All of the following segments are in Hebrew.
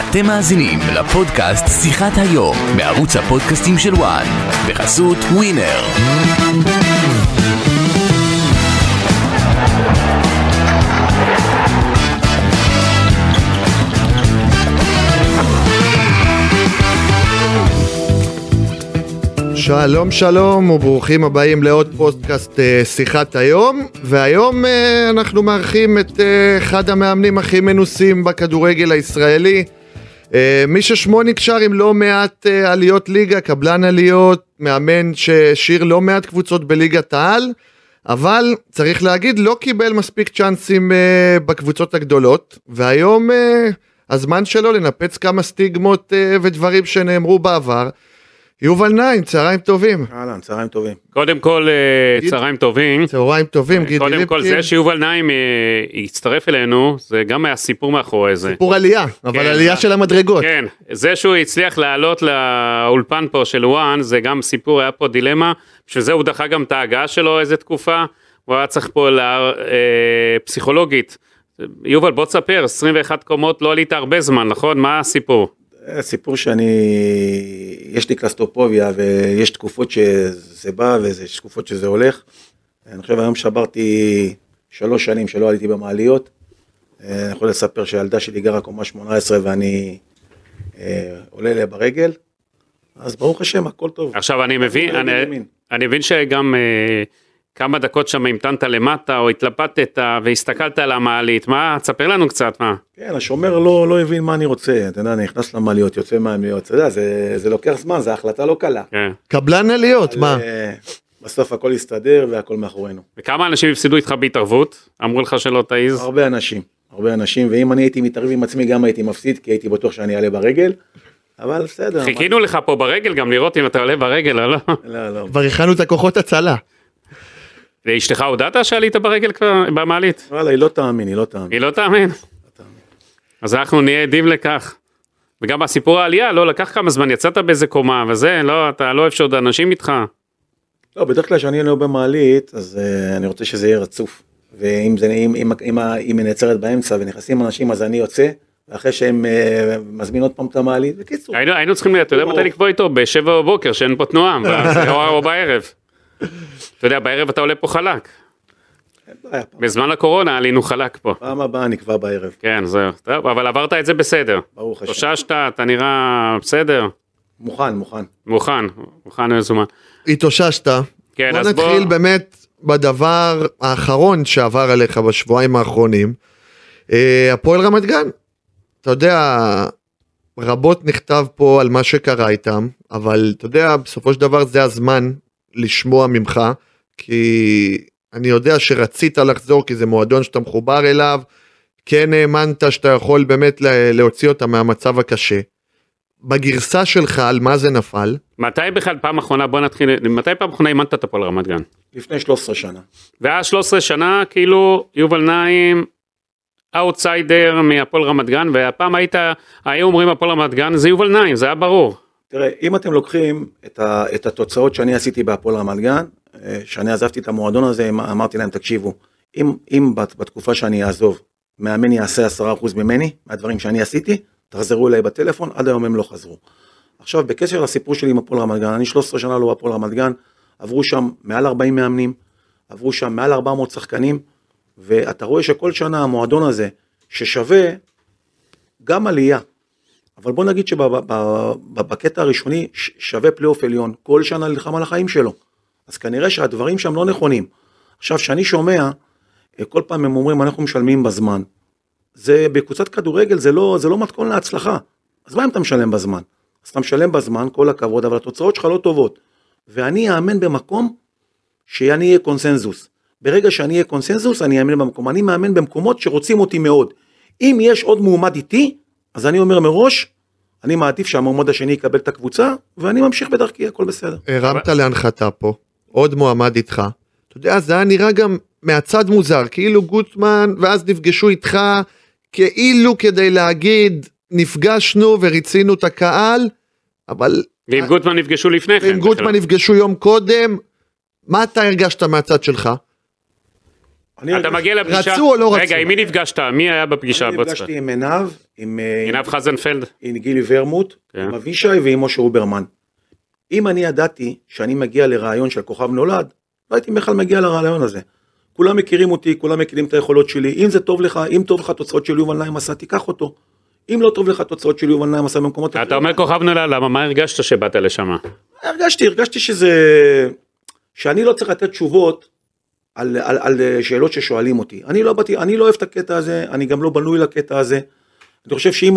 אתם מאזינים לפודקאסט שיחת היום בערוץ הפודקאסטים של וואן בחסות ווינר. שלום שלום וברוכים הבאים לעוד פודקאסט שיחת היום, והיום אנחנו מארחים את אחד המאמנים הכי מנוסים בכדורגל הישראלי, מי ששמו נקשר עם לא מעט עליות ליגה, קבלן עליות, מאמן ששיר לא מעט קבוצות בליגת העל, אבל צריך להגיד לא קיבל מספיק צ'אנסים בקבוצות הגדולות, והיום הזמן שלו לנפץ כמה סטיגמות ודברים שנאמרו בעבר. יובל נעים, צהריים טובים. אהלן, צהריים טובים. קודם כל, צהריים טובים. צהריים טובים, גידי גוטמן. קודם כל, זה שיובל נעים הצטרף אלינו, זה גם היה סיפור מאחורי זה. סיפור עלייה, אבל עלייה של המדרגות. כן, זה שהוא הצליח לעלות לאולפן פה של וואן, זה גם סיפור, היה פה דילמה, בשביל זה הוא דחה גם את ההגעה שלו איזה תקופה, הוא היה צריך פה לפסיכולוגית. יובל, בוא תספר, 21 קומות, לא עלית הרבה זמן, נכון? מה הסיפור? הסיפור יש לי קלסטרופוביה, ויש תקופות שזה בא, ויש תקופות שזה הולך. אני חושב היום שברתי 3 שנים שלא עליתי במעליות. אני יכול לספר שהילדה שלי גרה קומה 18, ואני עולה לה ברגל. אז ברוך השם, הכל טוב. עכשיו אני מבין שגם כמה דקות שם המתנת למטה, או התלבטת, והסתכלת על המעלית, מה? תספר לנו קצת, מה? כן, השומר לא הבין מה אני רוצה, אתה יודע, אני נכנס למעליות, יוצא מהמעליות, אתה יודע, זה לוקח זמן, זו החלטה לא קלה. קבלן עליות, מה? בסוף הכל יסתדר, והכל מאחורינו. וכמה אנשים הפסידו איתך בהתערבות? אמרו לך שלא תעיז? הרבה אנשים, ואם אני הייתי מתערב עם עצמי, גם הייתי מפסיד, כי הייתי בטוח שאני אעלה ברגל, אבל בסדר. חיכינו לך פה ברגל, גם לראות אם אתה עולה ברגל, לא? לא. כבר הכנו את הכוחות הצלה. ואשתך הודעת שעלית ברגל כבר במעלית? וואלה, היא לא תאמין. אז אנחנו נהיה עדים לכך. וגם הסיפור העלייה, לא לקח כמה זמן, יצאת באיזה קומה, וזה, לא, אתה לא אוהב שעוד אנשים איתך. לא, בדרך כלל שאני לא במעלית, אז אני רוצה שזה יהיה רצוף. ואם היא מנעצרת באמצע ונכנסים אנשים, אז אני יוצא, ואחרי שהם מזמינים עוד פעם את המעלית, וקיצור. היינו צריכים, אתה יודע מתי לקבוע איתו? ב7 בבוקר, שאין פה תנועה, או בערב. אתה יודע, בערב אתה עולה פה חלק. בזמן הקורונה עלינו חלק פה. פעם הבאה נקבע בערב. כן, זהו. אבל עברת את זה בסדר. ברוך השם. תוששת, אתה נראה בסדר. מוכן מזומן. התוששת. כן, אז בוא. בוא נתחיל באמת בדבר האחרון שעבר עליך בשבועיים האחרונים. הפועל רמת גן. אתה יודע, רבות נכתב פה על מה שקרה איתם, אבל אתה יודע, בסופו של דבר זה הזמן לשמוע ממך, כי אני יודע שרצית לחזור, כי זה מועדון שאתה מחובר אליו, כן האמנת שאתה יכול באמת להוציא אותה מהמצב הקשה. בגרסה שלך על מה זה נפל? מתי בכלל פעם אחרונה, בוא נתחיל, מתי פעם אחרונה האמנת את הפועל רמת גן? לפני 13 שנה. ואז 13 שנה, כאילו יובל נעים, אאוטסיידר מהפועל רמת גן, והפעם היו אומרים הפועל רמת גן, זה יובל נעים, זה היה ברור. תראה, אם אתם לוקחים את התוצאות שאני עשיתי בהפועל רמת גן, שאני עזבתי את המועדון הזה, אמרתי להם, תקשיבו, אם בתקופה שאני אעזוב, מאמן יעשה 10% ממני, מהדברים שאני עשיתי, תחזרו אליי בטלפון, עד היום הם לא חזרו. עכשיו, בקשר לסיפור שלי עם הפועל רמת גן, אני 13 שנה לא בהפועל רמת גן, עברו שם מעל 40 מאמנים, עברו שם מעל 400 שחקנים, ואתה רואה שכל שנה המועדון הזה, ששווה גם עלייה, אבל בוא נגיד שבקטע הראשוני שווה פלייאוף עליון, כל שנה נלחם על החיים שלו. אז כנראה שהדברים שם לא נכונים. עכשיו, שאני שומע, כל פעם הם אומרים, אנחנו משלמים בזמן. זה, בקבוצת כדורגל, זה לא מתכון להצלחה. אז מה אם אתה משלם בזמן? אז אתה משלם בזמן, כל הכבוד, אבל התוצאות שלך לא טובות. ואני אאמן במקום שאני אהיה קונסנזוס. ברגע שאני אהיה קונסנזוס, אני אאמן במקום. אני מאמן במקומות שרוצים אותי מאוד. אם יש עוד מועמד איתי, אז אני אומר מראש, אני מעדיף שהמועמד השני יקבל את הקבוצה, ואני ממשיך בדרכי, הכל בסדר. הרמת להנחתה פה, עוד מועמד איתך, אתה יודע, זה היה נראה גם מהצד מוזר, כאילו גוטמן, ואז נפגשו איתך, כאילו כדי להגיד, נפגשנו וריצינו את הקהל, אבל... ועם גוטמן נפגשו לפני כן. ועם גוטמן נפגשו יום קודם, מה אתה הרגשת מהצד שלך? אתה מגיע לפגישה, רצו או לא רצו? רגע, עם מי נפגשת? מי היה בפגישה? אני נפגשתי עם עיניו, עם חזנפלד, עם גיל ורמוט, עם אבישי ועם אושר אוברמן. אם אני ידעתי שאני מגיע לרעיון של כוכב נולד, לא הייתי בכלל מגיע לרעיון הזה. כולם מכירים אותי, כולם מכירים את היכולות שלי, אם זה טוב לך, אם טוב לך תוצאות של יובל נעים עשה, תיקח אותו. אם לא טוב לך תוצאות של יובל נעים עשה במקומות... אתה אומר כוכב נולד, למה? מה הרגשת שבאת לשמה? הרגשתי שזה... שאני לא צריך לתת תשובות על שאלות ששואלים אותי. אני לא אוהב את הקטע הזה, אני גם לא בנוי לקטע הזה. אני חושב שאם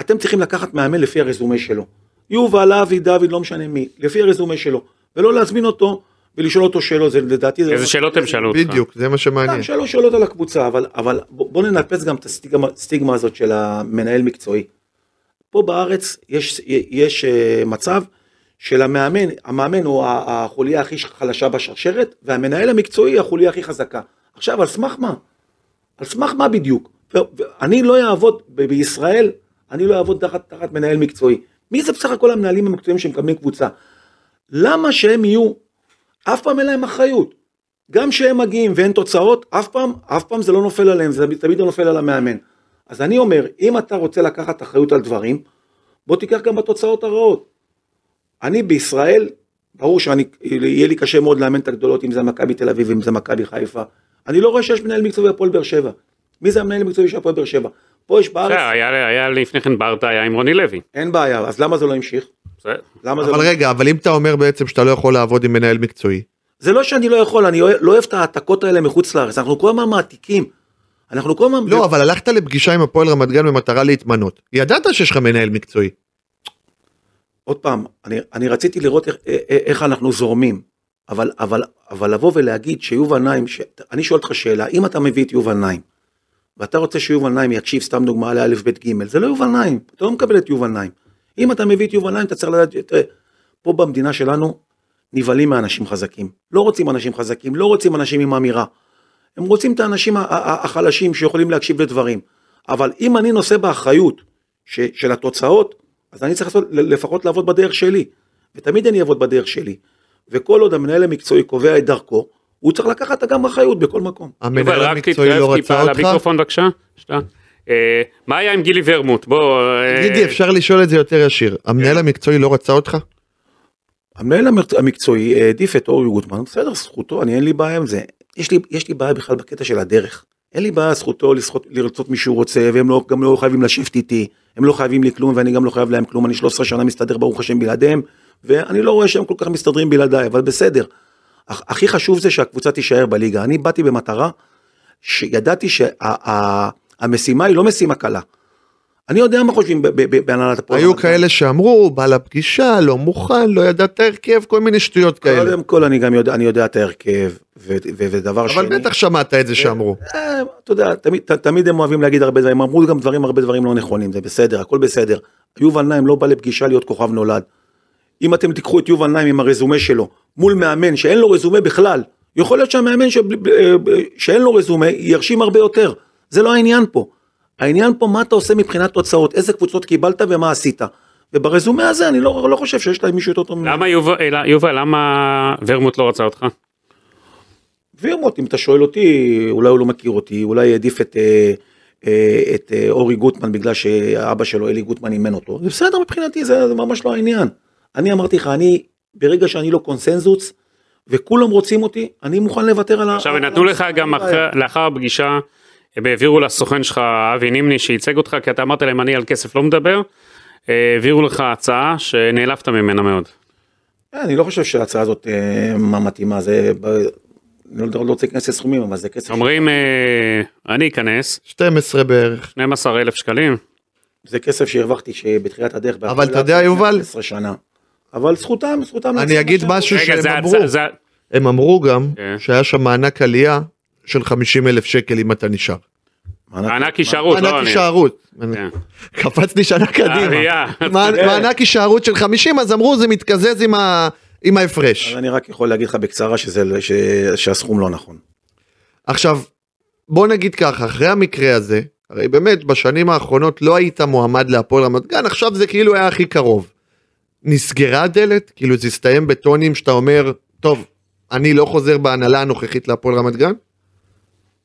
אתם צריכים לקחת מאמן לפי הרזומה שלו, יובל, אבי, דוד, לא משנה מי, לפי הרזומה שלו, ולא להזמין אותו ולשאול אותו שאלות, זה לדעתי... איזה שאלות הם שאלו אותך? בדיוק, זה מה שמעניין. שאלו שאלות על הקבוצה, אבל בוא ננפץ גם את הסטיגמה הזאת של המנהל מקצועי. פה בארץ יש מצב של המאמן, המאמן הוא החוליה הכי חלשה בשרשרת, והמנהל המקצועי החוליה הכי חזקה. עכשיו, על סמך מה? על סמך מה בדיוק? אני לא אעבוד בישראל, אני לא אעבוד תחת מנהל מקצועי. מי זה בסך הכל המנהלים המקצועיים שמקבלים קבוצה? למה שהם יהיו? אף פעם אין להם אחריות. גם שהם מגיעים ואין תוצאות, אף פעם זה לא נופל עליהם, זה תמיד לא נופל על המאמן. אז אני אומר, אם אתה רוצה לקחת אחריות על דברים, בוא תיקח גם בתוצאות הרעות. אני בישראל, ברור שיהיה לי קשה מאוד לאמן את הגדולות, אם זה מכבי תל אביב, אם זה מכבי חיפה. אני לא רואה שיש מנהל מקצועי הפועל באר שבע. מי זה המנהל מקצועי של הפועל באר שבע? פה יש בארץ... היה לפני כן ברטה, היה עם רוני לוי. אין בעיה, אז למה זה לא המשיך? אבל רגע, אבל אם אתה אומר בעצם שאתה לא יכול לעבוד עם מנהל מקצועי. זה לא שאני לא יכול, אני לא אוהב את העתקות האלה מחוץ לארץ, אנחנו כל הזמן מעתיקים. לא, אבל הלכת לפגישה עם הפועל רמת גן במטרה להתמנות. ידעת שיש לך מנהל מקצועי. עוד פעם, אני רציתי לראות איך אנחנו זורמים, אבל לבוא ולהגיד שיובל נעים, אני שואל אותך שאלה, אם אתה מביא את יובל נעים, ואתה רוצה שיובל נעים יקשיב סתם דוגמה לא' ב' ג', זה לא יובל נעים, אתה לא מקבל את יובל נעים. אם אתה מביא את יובל נעים, אתה צריך לדעת, תראה, פה במדינה שלנו נבלים מאנשים חזקים, לא רוצים אנשים חזקים, לא רוצים אנשים עם אמירה, הם רוצים את האנשים החלשים שיכולים להקשיב לדברים, אבל אם אני נושא באחריות של התוצאות, אז אני צריך לפחות לעבוד בדרך שלי, ותמיד אני אעבוד בדרך שלי, וכל עוד המנהל המקצועי קובע את דרכו, הוא צריך לקחת גם אחריות בכל מקום. המנהל המקצועי לא רצה אותך? המיקרופון בבקשה, שתה. מה היה עם גילי ורמוט? בוא... גידי, אפשר לשאול את זה יותר ישיר. המנהל המקצועי לא רצה אותך? המנהל המקצועי העדיף את אורי גוטמן, בסדר, זכותו, אני אין לי בעיה עם זה. יש לי בעיה בכלל בקטע של הדרך. אין לי בעיה, זכותו לרצות מישהו רוצה, והם גם לא חייבים לשבת איתי, הם לא חייבים לי כלום, ואני גם לא חייב להם כלום, אני 13 שנה מסתדר ברוך השם בלעדיהם, ואני לא רואה שהם כל כך מסתדרים בלעדיי, אבל בסדר. הכי חשוב זה שהקבוצה תישאר בליגה. אני באתי במטרה שידעתי שהמשימה היא לא משימה קלה. אני יודע מה חושבים בהנהלת הפועל. היו כאלה שאמרו, בא לפגישה, לא מוכן, לא ידע את ההרכב, כל מיני שטויות כאלה. קודם כל אני גם יודע את ההרכב, ודבר שני... אבל בטח שמעת את זה שאמרו. אתה יודע, תמיד הם אוהבים להגיד הרבה דברים, אמרו גם דברים, הרבה דברים לא נכונים, זה בסדר, הכל בסדר. יובל נעים לא בא לפגישה להיות כוכב נולד. אם אתם תיקחו את יובל נעים עם הרזומה שלו, מול מאמן שאין לו רזומה בכלל, יכול להיות שהמאמן שאין לו רזומה ירשים הרבה יותר. זה לא העניין פה. העניין פה מה אתה עושה מבחינת תוצאות, איזה קבוצות קיבלת ומה עשית. וברזומה הזה אני לא חושב שיש להם מישהו אותו... למה יובל, למה ורמוט לא רצה אותך? ורמוט, אם אתה שואל אותי, אולי הוא לא מכיר אותי, אולי העדיף את אורי גוטמן בגלל שאבא שלו אלי גוטמן אימן אותו. זה בסדר מבחינתי, זה ממש לא העניין. אני אמרתי לך, ברגע שאני לא קונסנזוס, וכולם רוצים אותי, אני מוכן לוותר על... עכשיו, נתנו לך גם לאחר הפגישה, הם העבירו לסוכן שלך, אבי נימני, שייצג אותך, כי אתה אמרת להם, אני על כסף לא מדבר, העבירו לך הצעה שנעלבת ממנה מאוד. אני לא חושב שההצעה הזאת מתאימה, זה... אני לא רוצה להיכנס לסכומים, אבל זה כסף... אומרים, אני אכנס... 12 בערך. 12,000 שקלים. זה כסף שהרווחתי שבתחילת הדרך... אבל אתה יודע, יובל... 12 שנה. אבל זכותם... אני אגיד משהו שהם אמרו. הם אמרו גם שהיה שם מענק עלייה של 50,000 שקל אם אתה נשאר. מענק הישארות, לא אני. מענק הישארות. קפצתי שנה קדימה. מענק הישארות של 50, אז אמרו זה מתקזז עם ההפרש. אני רק יכול להגיד לך בקצרה שהסכום לא נכון. עכשיו, בוא נגיד ככה, אחרי המקרה הזה, הרי באמת בשנים האחרונות לא היית מועמד להפועל רמת גן, עכשיו זה כאילו היה הכי קרוב. נסגרה הדלת, כאילו זה הסתיים בטונים שאתה אומר, טוב, אני לא חוזר בהנהלה הנוכחית להפועל רמת גן?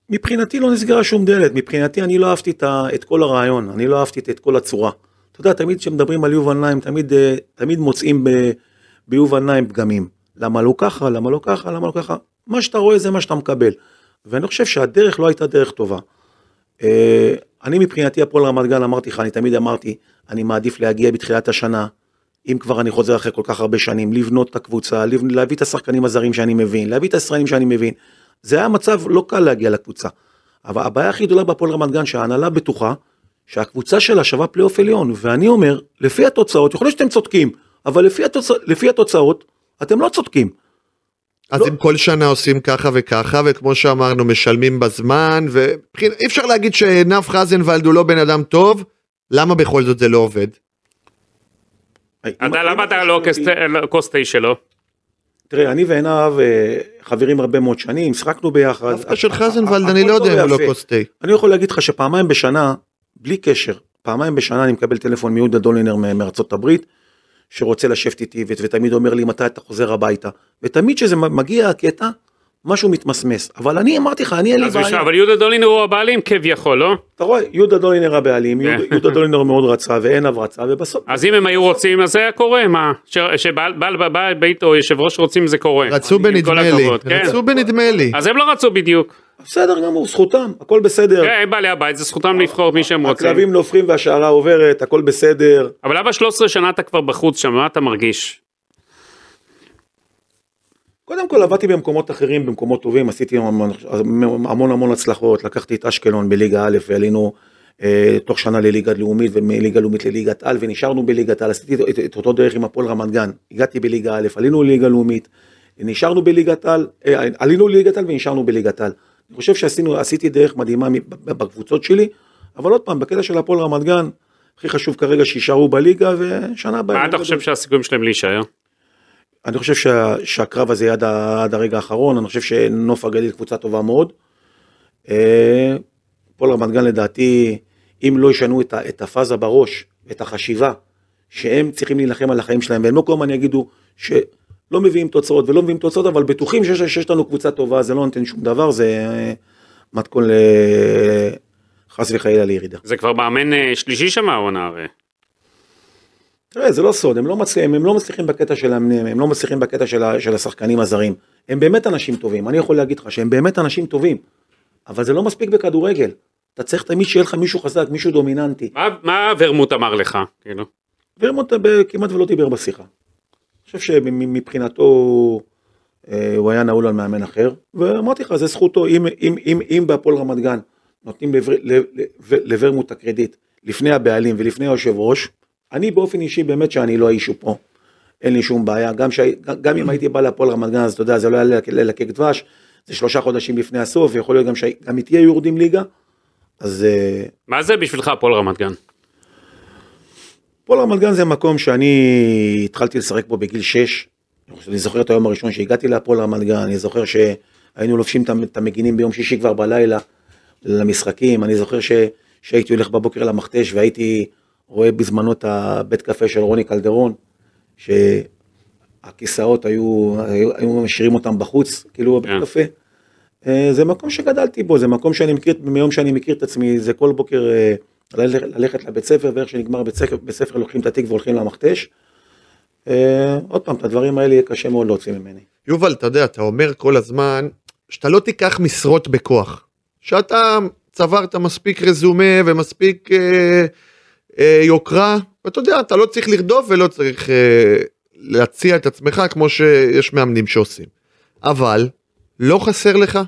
מבחינתי לא נסגרה שום דלת, מבחינתי אני לא אהבתי את כל הרעיון, אני לא אהבתי את כל הצורה. אתה יודע, תמיד כשמדברים על יובל נעים, תמיד מוצאים ביובל נעים פגמים. למה לא ככה, למה לא ככה, למה לא ככה. מה שאתה רואה זה מה שאתה מקבל. ואני חושב שהדרך לא הייתה דרך טובה. אני מבחינתי הפועל רמת גן אמרתי לך, אני תמיד אמרתי, אני מעדיף להגיע בתחילת השנה, אם כבר אני חוזר אחרי כל כך הרבה שנים, לבנות את הקבוצה, להביא את השחקנים הזרים שאני מבין, להביא את הישראלים שאני מבין. זה היה מצב לא קל להגיע לקבוצה. אבל הבעיה הכי גדולה בפועל רמת גן, שההנהלה בטוחה, שהקבוצה שלה שווה פלייאוף עליון, ואני אומר, לפי התוצאות, יכול להיות שאתם צודקים, אבל לפי התוצאות, אתם לא צודקים. אז אם כל שנה עושים ככה וככה, וכמו שאמרנו, משלמים בזמן, ואי אפשר להגיד שנף חזנפלד הוא לא בן אדם טוב, למה בכל זאת זה לא עובד? למה אתה לא קוסטי שלו? תראה, אני ועיניו חברים הרבה מאוד שנים, שחקנו ביחד. דווקא של חזנפלד, אני לא יודע אם הוא לא קוסטי. אני יכול להגיד לך שפעמיים בשנה, בלי קשר, פעמיים בשנה אני מקבל טלפון מיהודה דולין מארצות הברית, שרוצה לשבת איתי, ותמיד אומר לי, מתי אתה חוזר הביתה, ותמיד שזה מגיע הקטע, משהו מתמסמס, אבל אני אמרתי לך, אני אין לי בעלים. אבל יהודה דולין הוא הבעלים כביכול, לא? אתה רואה, יהודה דולין הוא הבעלים, יהודה דולין הוא מאוד רצה, ועיניו רצה, ובסוף... אז אם הם היו רוצים, אז זה היה קורה, מה? שבעל בית או יושב ראש רוצים, זה קורה. רצו בנדמה לי. אז הם לא רצו בדיוק. בסדר גמור, זכותם, הכל בסדר. כן, הם בעלי הבית, זה זכותם לבחור מי שהם רוצים. הכלבים נופרים והשערה עוברת, הכל בסדר. אבל אבא 13 שנה אתה כבר בחוץ שם, מה אתה מרגיש? קודם כל עבדתי במקומות אחרים, במקומות טובים, עשיתי המון הצלחות, לקחתי את אשקלון בליגה א' ועלינו תוך שנה לליגת לאומית, ומליגה לאומית לליגת א', ונשארנו בליגת א', עשיתי את אותו דרך עם הפועל רמת גן, הגעתי בליגה א', עלינו לליגה לאומית, נשארנו בליגת א', עלינו לליגת א' ונשארנו בליגת א'. אני חושב שעשיתי דרך מדהימה בקבוצות שלי, אבל עוד פעם, בקטע של הפועל רמת גן, הכי חשוב כרגע שישארו בליגה, ושנה הבאה... מה אתה חושב שהסיכויים שלהם להישאר? אני חושב שהקרב הזה עד הרגע האחרון, אני חושב שנוף הגליל קבוצה טובה מאוד. הפועל רמת גן לדעתי, אם לא ישנו את הפאזה בראש, את החשיבה, שהם צריכים להילחם על החיים שלהם, והם לא כל הזמן יגידו שלא מביאים תוצאות ולא מביאים תוצאות, אבל בטוחים שיש לנו קבוצה טובה, זה לא נותן שום דבר, זה מתכון לחס וחלילה לירידה. זה כבר מאמן שלישי שם, העונה הרי. תראה, זה לא סוד, הם לא מצליחים בקטע של המנהלים, הם לא מצליחים בקטע של השחקנים הזרים, הם באמת אנשים טובים, אני יכול להגיד לך שהם באמת אנשים טובים, אבל זה לא מספיק בכדורגל, אתה צריך תמיד שיהיה לך מישהו חזק, מישהו דומיננטי. מה ורמוט אמר לך? ורמוט כמעט ולא דיבר בשיחה, אני חושב שמבחינתו הוא היה נעול על מאמן אחר, ואמרתי לך, זה זכותו, אם בהפועל רמת גן נותנים לוורמוט את הקרדיט, לפני הבעלים ולפני היושב ראש, אני באופן אישי באמת שאני לא האישו פה, אין לי שום בעיה, גם אם הייתי בא להפועל רמת גן, אז אתה יודע, זה לא היה ללקק דבש, זה 3 חודשים לפני הסוף, ויכול להיות גם תהיה יורדים ליגה, אז... מה זה בשבילך הפועל רמת גן? הפועל רמת גן זה מקום שאני התחלתי לשחק בו בגיל 6, אני זוכר את היום הראשון שהגעתי להפועל רמת גן, אני זוכר שהיינו לובשים את המגינים ביום שישי כבר בלילה, למשחקים, אני זוכר שהייתי הולך בבוקר למחתש, והייתי... רואה בזמנו את הבית קפה של רוני קלדרון, שהכיסאות היו משאירים אותם בחוץ, כאילו בבית קפה. זה מקום שגדלתי בו, זה מקום שאני מכיר, מיום שאני מכיר את עצמי, זה כל בוקר ללכת לבית ספר, ואיך שנגמר בית ספר, לוקחים את התיק והולכים למחתש. עוד פעם, את הדברים האלה יהיה קשה מאוד להוציא ממני. יובל, אתה יודע, אתה אומר כל הזמן, שאתה לא תיקח משרות בכוח, שאתה צברת מספיק רזומה ומספיק... יוקרה, ואתה יודע, אתה לא צריך לרדוף ולא צריך להציע את עצמך כמו שיש מאמנים שעושים. אבל לא חסר לך?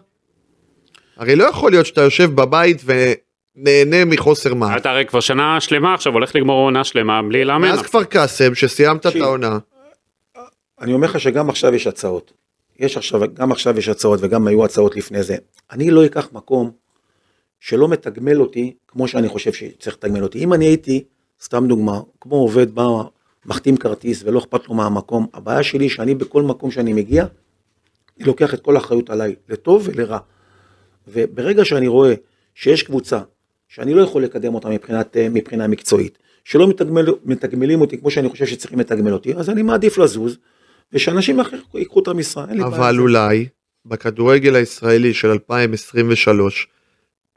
הרי לא יכול להיות שאתה יושב בבית ונהנה מחוסר מעט. אתה הרי כבר שנה שלמה, עכשיו הולך לגמור עונה שלמה בלי לאמן. מאז כפר קאסם שסיימת את העונה. אני אומר לך שגם עכשיו יש הצעות. גם עכשיו יש הצעות וגם היו הצעות לפני זה. אני לא אקח מקום שלא מתגמל אותי, כמו שאני חושב שצריך לתגמל אותי. אם אני הייתי, סתם דוגמה, כמו עובד בא, מחתים כרטיס, ולא אכפת לו מהמקום, הבעיה שלי שאני בכל מקום שאני מגיע, אני לוקח את כל האחריות עליי, לטוב ולרע. וברגע שאני רואה שיש קבוצה, שאני לא יכול לקדם אותה מבחינה מקצועית, שלא מתגמלים אותי כמו שאני חושב שצריכים לתגמל אותי, אז אני מעדיף לזוז, ושאנשים אחר ייקחו את המשרה. אבל אולי, בכדורגל הישראלי של 2023,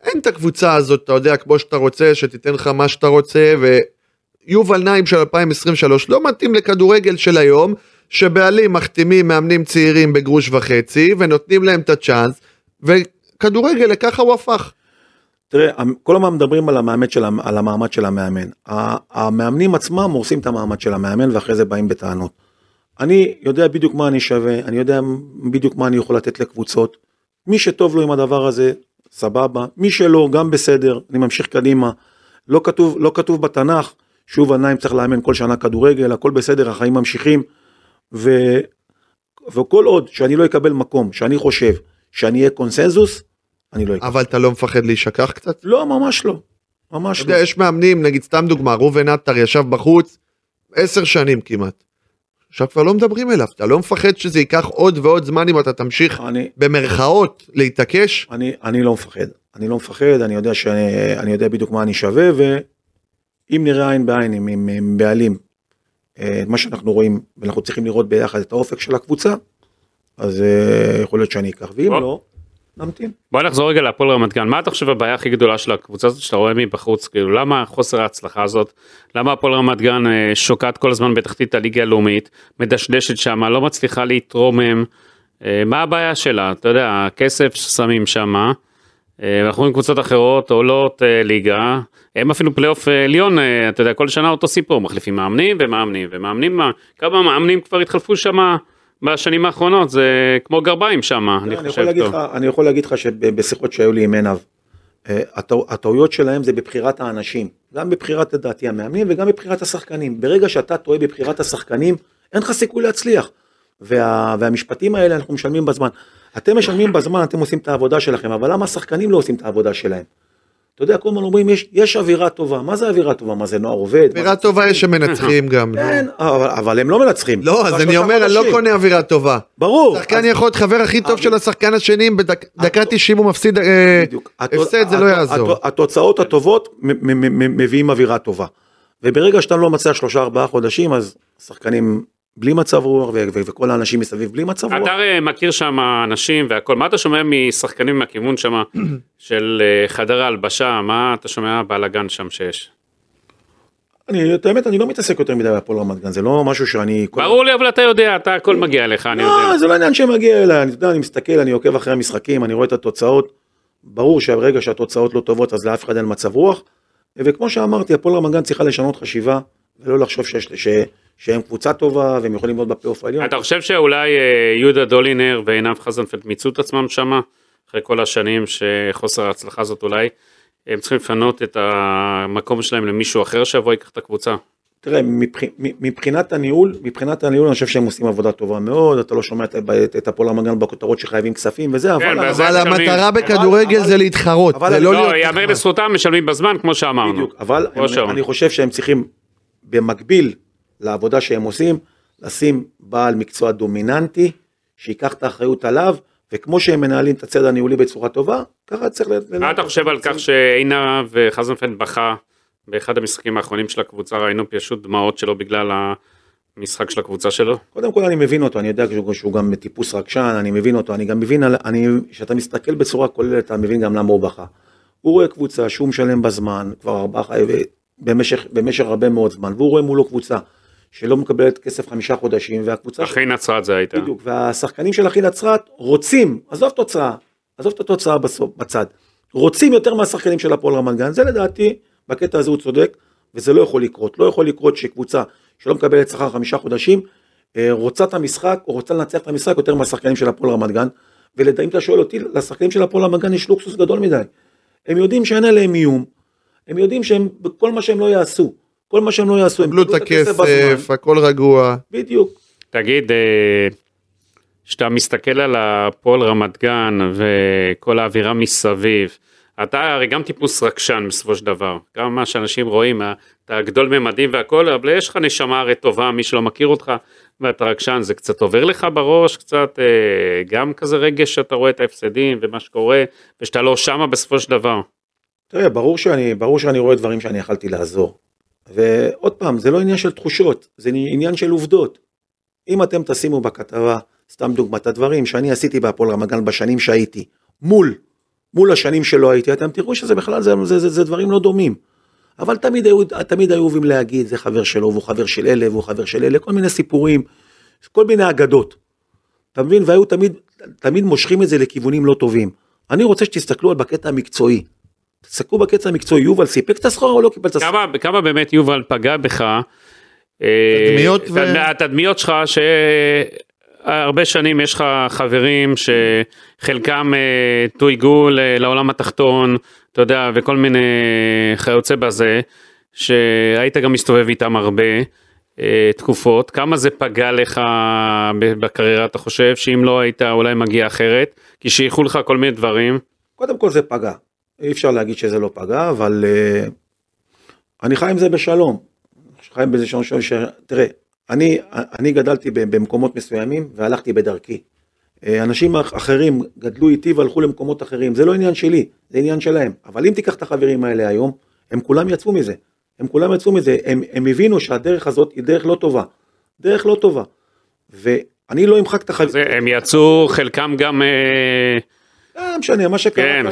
אין את הקבוצה הזאת, אתה יודע, כמו שאתה רוצה, שתיתן לך מה שאתה רוצה, ויובל נעים של 2023 לא מתאים לכדורגל של היום, שבעלים מחתימים מאמנים צעירים בגרוש וחצי, ונותנים להם את הצ'אנס, וכדורגל לככה הוא הפך. תראה, כל הזמן מדברים על המעמד של המאמן. המאמנים עצמם מורסים את המעמד של המאמן, ואחרי זה באים בטענות. אני יודע בדיוק מה אני שווה, אני יודע בדיוק מה אני יכול לתת לקבוצות. מי שטוב לו עם הדבר הזה, סבבה. מי שלא, גם בסדר, אני ממשיך קדימה. לא כתוב בתנ"ך, שוב הניים צריך לאמן כל שנה כדורגל, הכל בסדר, החיים ממשיכים. וכל עוד שאני לא אקבל מקום, שאני חושב שאני אהיה קונסנזוס, אני לא אקבל. אבל אתה לא מפחד להישכח קצת? לא, ממש לא. ממש לא. אתה יודע, יש מאמנים, נגיד סתם דוגמה, רובי ונתר ישב בחוץ 10 שנים כמעט. עכשיו כבר לא מדברים אליו, אתה לא מפחד שזה ייקח עוד ועוד זמן אם אתה תמשיך במרכאות להתעקש? אני לא מפחד, אני יודע בדיוק מה אני שווה, ואם נראה עין בעין עם בעלים, מה שאנחנו רואים, ואנחנו צריכים לראות ביחד את האופק של הקבוצה, אז יכול להיות שאני אקח, ואם לא, נמתין. בואי נחזור רגע להפועל רמת גן, מה אתה חושב הבעיה הכי גדולה של הקבוצה הזאת שאתה רואה מבחוץ, כאילו למה חוסר ההצלחה הזאת, למה הפועל רמת גן שוקעת כל הזמן בתחתית הליגה הלאומית, מדשדשת שם, לא מצליחה להתרומם, מה הבעיה שלה, אתה יודע, הכסף ששמים שם, אנחנו עם קבוצות אחרות, עולות ליגה, הם אפילו פלייאוף עליון, אתה יודע, כל שנה אותו סיפור, מחליפים מאמנים ומאמנים ומאמנים, כמה מאמנים כבר התחלפו שם בשנים האחרונות, זה כמו גרביים שם, אני חושב טוב. אני יכול להגיד לך שבשיחות שהיו לי עם עיניו, הטעויות שלהם זה בבחירת האנשים, גם בבחירת לדעתי המאמנים וגם בבחירת השחקנים, ברגע שאתה טועה בבחירת השחקנים, אין לך סיכוי להצליח, והמשפטים האלה אנחנו משלמים בזמן, אתם משלמים בזמן, אתם עושים את העבודה שלכם, אבל למה השחקנים לא עושים את העבודה שלהם? אתה יודע, כל הזמן אומרים, יש אווירה טובה, מה זה אווירה טובה? מה זה נוער עובד? אווירה טובה יש שמנצחים גם. כן, אבל הם לא מנצחים. לא, אז אני אומר, אני לא קונה אווירה טובה. ברור. שחקן יכול להיות חבר הכי טוב של השחקן השני, בדקה 90 הוא מפסיד, הפסד זה לא יעזור. התוצאות הטובות מביאים אווירה טובה. וברגע שאתה לא מצא 3-4 חודשים, אז השחקנים בלי מצב רוח, וכל האנשים מסביב בלי מצב רוח. אתה מכיר שם אנשים והכל, מה אתה שומע משחקנים מהכיוון שם, של חדר ההלבשה, מה אתה שומע בלגן שם שיש? את האמת, אני לא מתעסק יותר מדי בפועל רמת גן, זה לא משהו שאני... ברור לי, אבל אתה יודע, אתה הכל מגיע אליך, אני יודע. לא, זה לא עניין שמגיע אליי, אני מסתכל, אני עוקב אחרי המשחקים, אני רואה את התוצאות, ברור שברגע שהתוצאות לא טובות, אז לאף אחד אין מצב רוח, וכמו שאמרתי, הפועל רמת גן צריכה לשנות חשיבה, ולא לחשוב שהם קבוצה טובה, והם יכולים להיות בפלייאוף העליון. אתה חושב שאולי יהודה דולין ועיניו חזנפלד מיצו את עצמם שמה, אחרי כל השנים שחוסר ההצלחה הזאת אולי, הם צריכים לפנות את המקום שלהם למישהו אחר שיבוא ייקח את הקבוצה? תראה, מבחינת הניהול, אני חושב שהם עושים עבודה טובה מאוד, אתה לא שומע את הפועל רמת גן בכותרות שחייבים כספים וזה, אבל המטרה בכדורגל זה להתחרות. לא, יאמר לזכותם, משלמים בזמן, כמו שאמרנו. אבל אני חושב שהם צריכים במקביל לעבודה שהם עושים, לשים בעל מקצוע דומיננטי, שיקח את האחריות עליו, וכמו שהם מנהלים את הצד הניהולי בצורה טובה, ככה צריך... מה אתה חושב על כך שאינה וחזנפלד בכה, באחד המשחקים האחרונים של הקבוצה, ראינו פשוט דמעות שלו בגלל המשחק של הקבוצה שלו? קודם כל אני מבין אותו, אני יודע שהוא גם טיפוס רגשן, אני מבין אותו, אני גם מבין, שאתה מסתכל בצורה כוללת, אתה מבין גם למה הוא בכה. הוא רואה קבוצה שהוא משלם בזמן, כבר 4 חייבים, במשך הרבה מאוד זמן, והוא רואה מולו קבוצה שלא מקבלת כסף 5 חודשים, והקבוצה... אחי נצרת זה הייתה. בדיוק, והשחקנים של אחי נצרת רוצים, עזוב את התוצאה בצד, רוצים יותר מהשחקנים של הפועל רמת גן, זה לדעתי, בקטע הזה הוא צודק, וזה לא יכול לקרות, לא יכול לקרות שקבוצה שלא מקבלת שכר 5 חודשים, רוצה את המשחק, או רוצה לנצח את המשחק יותר מהשחקנים של הפועל רמת גן, ולדעים אתה שואל אותי, לשחקנים של הפועל רמת גן יש לוקסוס גדול מדי, הם יודעים שאין עליהם איום, הם יודעים שהם, כל מה שהם לא יעשו, כל מה שהם לא יעשו, הם קיבלו את הכסף, הכל רגוע. בדיוק. תגיד, שאתה מסתכל על הפועל רמת גן, וכל האווירה מסביב, אתה הרי גם טיפוס רגשן בסופו של דבר, גם מה שאנשים רואים, אתה גדול ממדים והכל, אבל יש לך נשמה הרי טובה, מי שלא מכיר אותך, ואתה רגשן, זה קצת עובר לך בראש, קצת גם כזה רגש שאתה רואה את ההפסדים, ומה שקורה, ושאתה לא שמה בסופו של דבר. תראה, ברור שאני רואה דברים שאני יכלתי לעזור. ועוד פעם, זה לא עניין של תחושות, זה עניין של עובדות. אם אתם תשימו בכתבה סתם דוגמת הדברים שאני עשיתי בהפועל רמת גן בשנים שהייתי, מול השנים שלא הייתי, אתם תראו שזה בכלל, זה דברים לא דומים, אבל תמיד היו אוהבים להגיד, זה חבר שלו, והוא חבר של אלה, והוא חבר של אלה, כל מיני סיפורים, כל מיני אגדות, אתה מבין, והיו תמיד מושכים את זה לכיוונים לא טובים. אני רוצה שתסתכלו על בקטע המקצועי, תסתכלו בקטע המקצועי, יובל סיפק את הסחורה או לא קיבל את הסחורה? כמה באמת יובל פגע בך, התדמיות שלך, שהרבה שנים יש לך חברים שחלקם תויגו לעולם התחתון, אתה יודע, וכל מיני חיוצא בזה, שהיית גם מסתובב איתם הרבה תקופות, כמה זה פגע לך בקריירה, אתה חושב שאם לא היית אולי מגיע אחרת, כי שייכו לך כל מיני דברים? קודם כל זה פגע, אי אפשר להגיד שזה לא פגע, אבל אני חי עם זה בשלום, חי עם זה בשלום, תראה, אני גדלתי במקומות מסוימים והלכתי בדרכי, אנשים אחרים גדלו איתי והלכו למקומות אחרים, זה לא עניין שלי, זה עניין שלהם, אבל אם תיקח את החברים האלה היום, הם כולם יצאו מזה, הם הבינו שהדרך הזאת היא דרך לא טובה, ואני לא אמחק את החברים. הם יצאו, חלקם גם,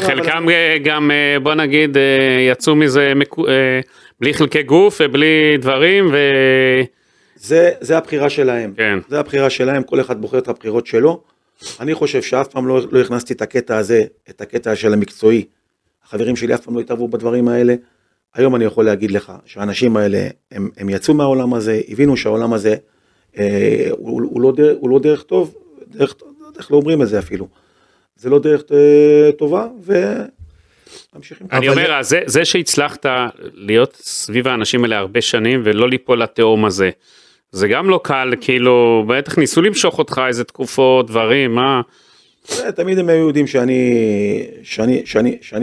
חלקם גם, בוא נגיד, יצאו מזה בלי חלקי גוף, בלי דברים, זה הבחירה שלהם, כל אחד בוחר את הבחירות שלו. אני חושב שאף פעם לא הכנסתי את הקטע הזה, את הקטע של המקצועי, החברים שלי אף פעם לא התערבו בדברים האלה. היום אני יכול להגיד לך שהאנשים האלה, הם יצאו מהעולם הזה, הבינו שהעולם הזה, הוא לא דרך טוב, דרך לא אומרים את זה אפילו, זה לא דרך טובה, וממשיכים. אני אומר, זה שהצלחת להיות סביב האנשים האלה הרבה שנים, ולא ליפול לתאום הזה, זה גם לא קל, כאילו, בטח ניסו למשוך אותך איזה תקופות, דברים, מה? תמיד הם יודעים שאני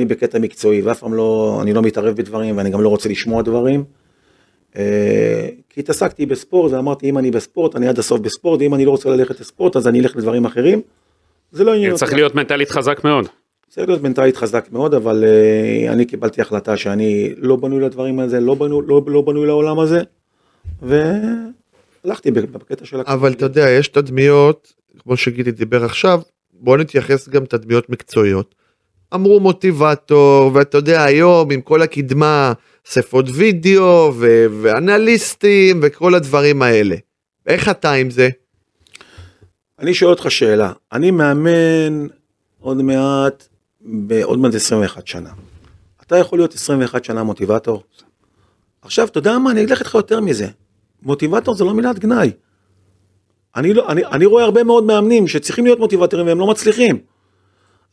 בקטע מקצועי, ואף פעם אני לא מתערב בדברים, ואני גם לא רוצה לשמוע דברים, כי התעסקתי בספורט, ואמרתי, אם אני בספורט, אני עד הסוף בספורט, ואם אני לא רוצה ללכת לספורט, אז אני אלך לדברים אחרים, זה לא עניין. צריך להיות מנטלית חזק מאוד. צריך להיות מנטלית חזק מאוד, אבל אני קיבלתי החלטה שאני לא בנוי לדברים הזה, לא בנוי לעולם הזה, והלכתי בקטע של... אבל אתה יודע, יש תדמיות, כמו שגידי דיבר עכשיו, בואו נתייחס גם תדמיות מקצועיות, אמרו מוטיבטור, ואתה יודע היום עם כל הקדמה, ספות וידאו, ואנליסטים, וכל הדברים האלה, איך אתה עם זה? אני שואל אותך שאלה, אני מאמן עוד מעט 21 שנה, אתה יכול להיות 21 שנה מוטיבטור? עכשיו אתה יודע מה, אני אגלח איתך יותר מזה, מוטיבטור זה לא מילת גנאי, אני רואה הרבה מאוד מאמנים שצריכים להיות מוטיבטורים והם לא מצליחים.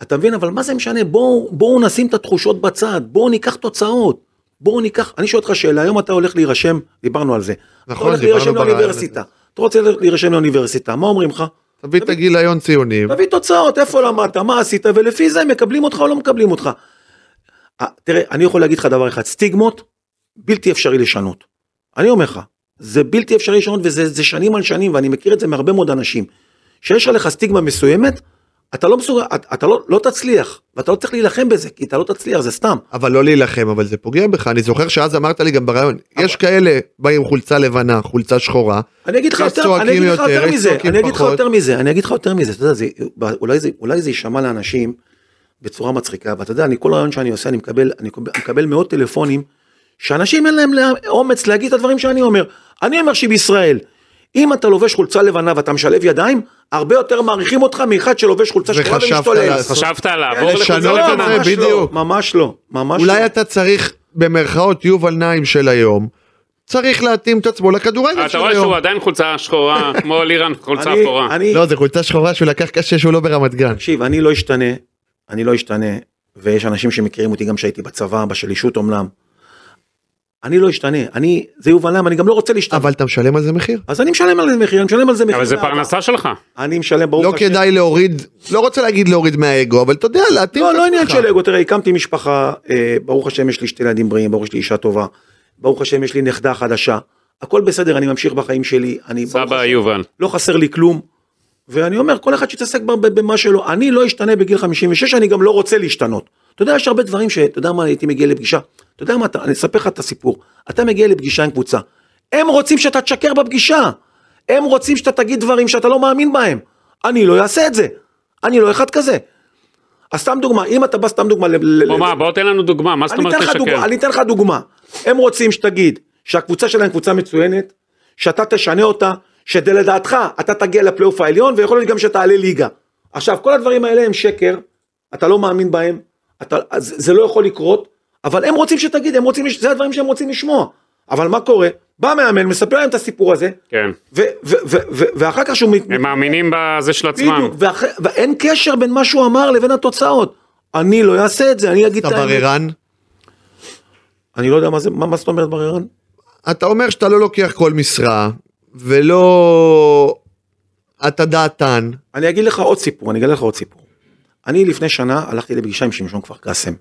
אתה מבין, אבל מה זה משנה? בואו נשים את התחושות בצד, בואו ניקח תוצאות, אני שואל אותך שאלה, היום אתה הולך להירשם, דיברנו על זה. נכון, אתה הולך להירשם לאוניברסיטה. אתה רוצה להירשם לאוניברסיטה, מה אומרים לך? תביא את הגיליון ציונים. תביא תוצאות, איפה למדת, מה עשית, ולפי זה מקבלים אותך או לא מקבלים אותך. תראה, אני יכול להגיד לך דבר אחד, סטיגמות, בלתי אפשרי לשנות. אני אומר לך, זה בלתי אפשרי לשנות, וזה שנים על שנים, ואני מכיר את זה מהרבה מאוד אנשים, שיש עליך סטיגמה מסוימת, אתה לא מסוגל, אתה לא תצליח, ואתה לא צריך להילחם בזה, כי אתה לא תצליח, זה סתם. אבל לא להילחם, אבל זה פוגע בך, אני זוכר שאז אמרת לי גם ברעיון, יש כאלה, באים עם חולצה לבנה, חולצה שחורה, אני אגיד לך יותר מזה, אולי זה יישמע לאנשים, בצורה מצחיקה, ואתה יודע, כל רעיון שאני עושה, אני מקבל מאות טלפונים, שאנשים אין להם אומץ להגיד את הדברים שאני אומר. אני אומר שבישראל, אם אתה לובש חולצה לבנה ואתה משלב ידיים, הרבה יותר מעריכים אותך מאחד שלובש חולצה שחורה ומשתולל. חשבת לעבור לחולצה לבנה? ממש לא. אולי אתה צריך, במרכאות יובל נעים של היום, צריך להתאים את עצמו לכדורגל של היום. אתה רואה שהוא עדיין חולצה שחורה, כמו לירן חולצה שחורה. לא, זה חולצה שחורה שהוא לקח קשה שהוא לא ברמת גן. תקשיב, אני לא אשתנה, ויש אנשים שמכירים אותי גם שהייתי בצבא, בשלישות אומנם. אני לא אשתנה, זה יובל נעים, אני גם לא רוצה להשתנה. אבל אתה משלם על זה מחיר? אז אני משלם על זה מחיר, אבל זה פרנסה שלך. אני משלם, ברוך השם. לא כדאי להוריד, לא רוצה להגיד להוריד מהאגו, אבל אתה יודע, להתאים את עצמך. לא עניין של אגו, תראה, הקמתי משפחה, ברוך השם יש לי שתי ילדים בריאים, ברוך השם יש לי אישה טובה, ברוך השם יש לי נכדה חדשה, הכל בסדר, אני ממשיך בחיים שלי, סבא יובל. לא חסר לי כלום, ואני אומר, כל אחד שיתעסק במה שלו, אני לא אשתנה בגיל 56, אני גם לא רוצה להשתנות. אתה יודע, יש הרבה דברים שאתה יודע מה, הייתי מגיע לפגישה, אתה יודע מה, אני אספר לך את הסיפור, אתה מגיע לפגישה עם קבוצה, הם רוצים שאתה תשקר בפגישה, הם רוצים שאתה תגיד דברים שאתה לא מאמין בהם, אני לא אעשה את זה, אני לא אחד כזה. אז סתם דוגמה, אם אתה בא סתם דוגמה... בוא תן לנו דוגמה, מה זאת אומרת לשקר? אני אתן לך דוגמה, הם רוצים שתגיד שהקבוצה שלהם קבוצה מצוינת, שאתה תשנה אותה, שלדעתך אתה תגיע לפלייאוף העליון, ויכול להיות גם שתעלה ליגה. עכשיו, כל הדברים האלה הם שקר, אתה לא מאמין בהם, זה לא יכול לקרות, אבל הם רוצים שתגיד, זה הדברים שהם רוצים לשמוע. אבל מה קורה? בא מאמן, מספר להם את הסיפור הזה, ואחר כך שהוא... הם מאמינים בזה של עצמם. ואין קשר בין מה שהוא אמר לבין התוצאות. אני לא אעשה את זה, אני אגיד... אתה בררן? אני לא יודע מה זאת אומרת בררן. אתה אומר שאתה לא לוקח כל משרה, ולא... אתה דעתן. אני אגיד לך עוד סיפור, אני לפני שנה הלכתי לפגישה עם שמשון כפר קאסם,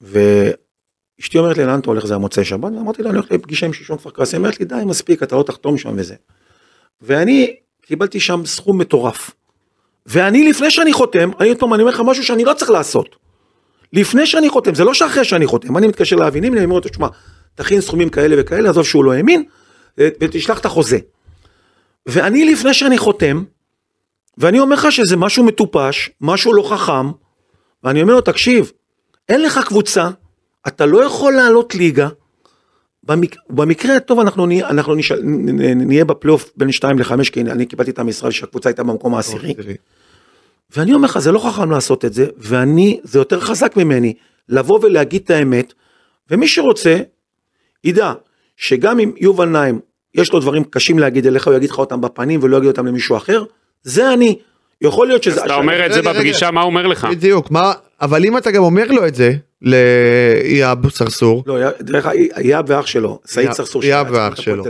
ואשתי אומרת לי, לאן אתה הולך? זה המוצאי שבת, ואמרתי לה, אני הולך לפגישה עם שמשון כפר קאסם, אמרת לי, די, מספיק, אתה לא תחתום שם וזה. ואני קיבלתי שם סכום מטורף, ואני לפני שאני חותם, אני אומר לך משהו שאני לא צריך לעשות, לפני שאני חותם, זה לא שאחרי שאני חותם, אני מתקשר להבינים, אני אומר אותו, שמה, תכין סכומים כאלה וכאלה, עזוב שהוא לא האמין, ותשלח את החוזה. ואני לפני שאני חותם, ואני אומר לך שזה משהו מטופש, משהו לא חכם, ואני אומר לו, תקשיב, אין לך קבוצה, אתה לא יכול לעלות ליגה, במקרה הטוב אנחנו נהיה בפלייאוף בין 2-5, כי אני קיבלתי את המשרה שהקבוצה הייתה במקום העשירי, ואני אומר לך, זה לא חכם לעשות את זה, זה יותר חזק ממני, לבוא ולהגיד את האמת, ומי שרוצה, ידע, שגם אם יובל נעים, יש לו דברים קשים להגיד אליך, הוא יגיד לך אותם בפנים, ולא יגיד אותם למישהו אחר, זה אני, יכול להיות שזה... אז אתה אומר את זה בפגישה, מה הוא אומר לך? בדיוק, אבל אם אתה גם אומר לו את זה, ליאב סרסור... לא, דרך יאב ואח שלו, סעיד סרסור, יאב ואח שלו.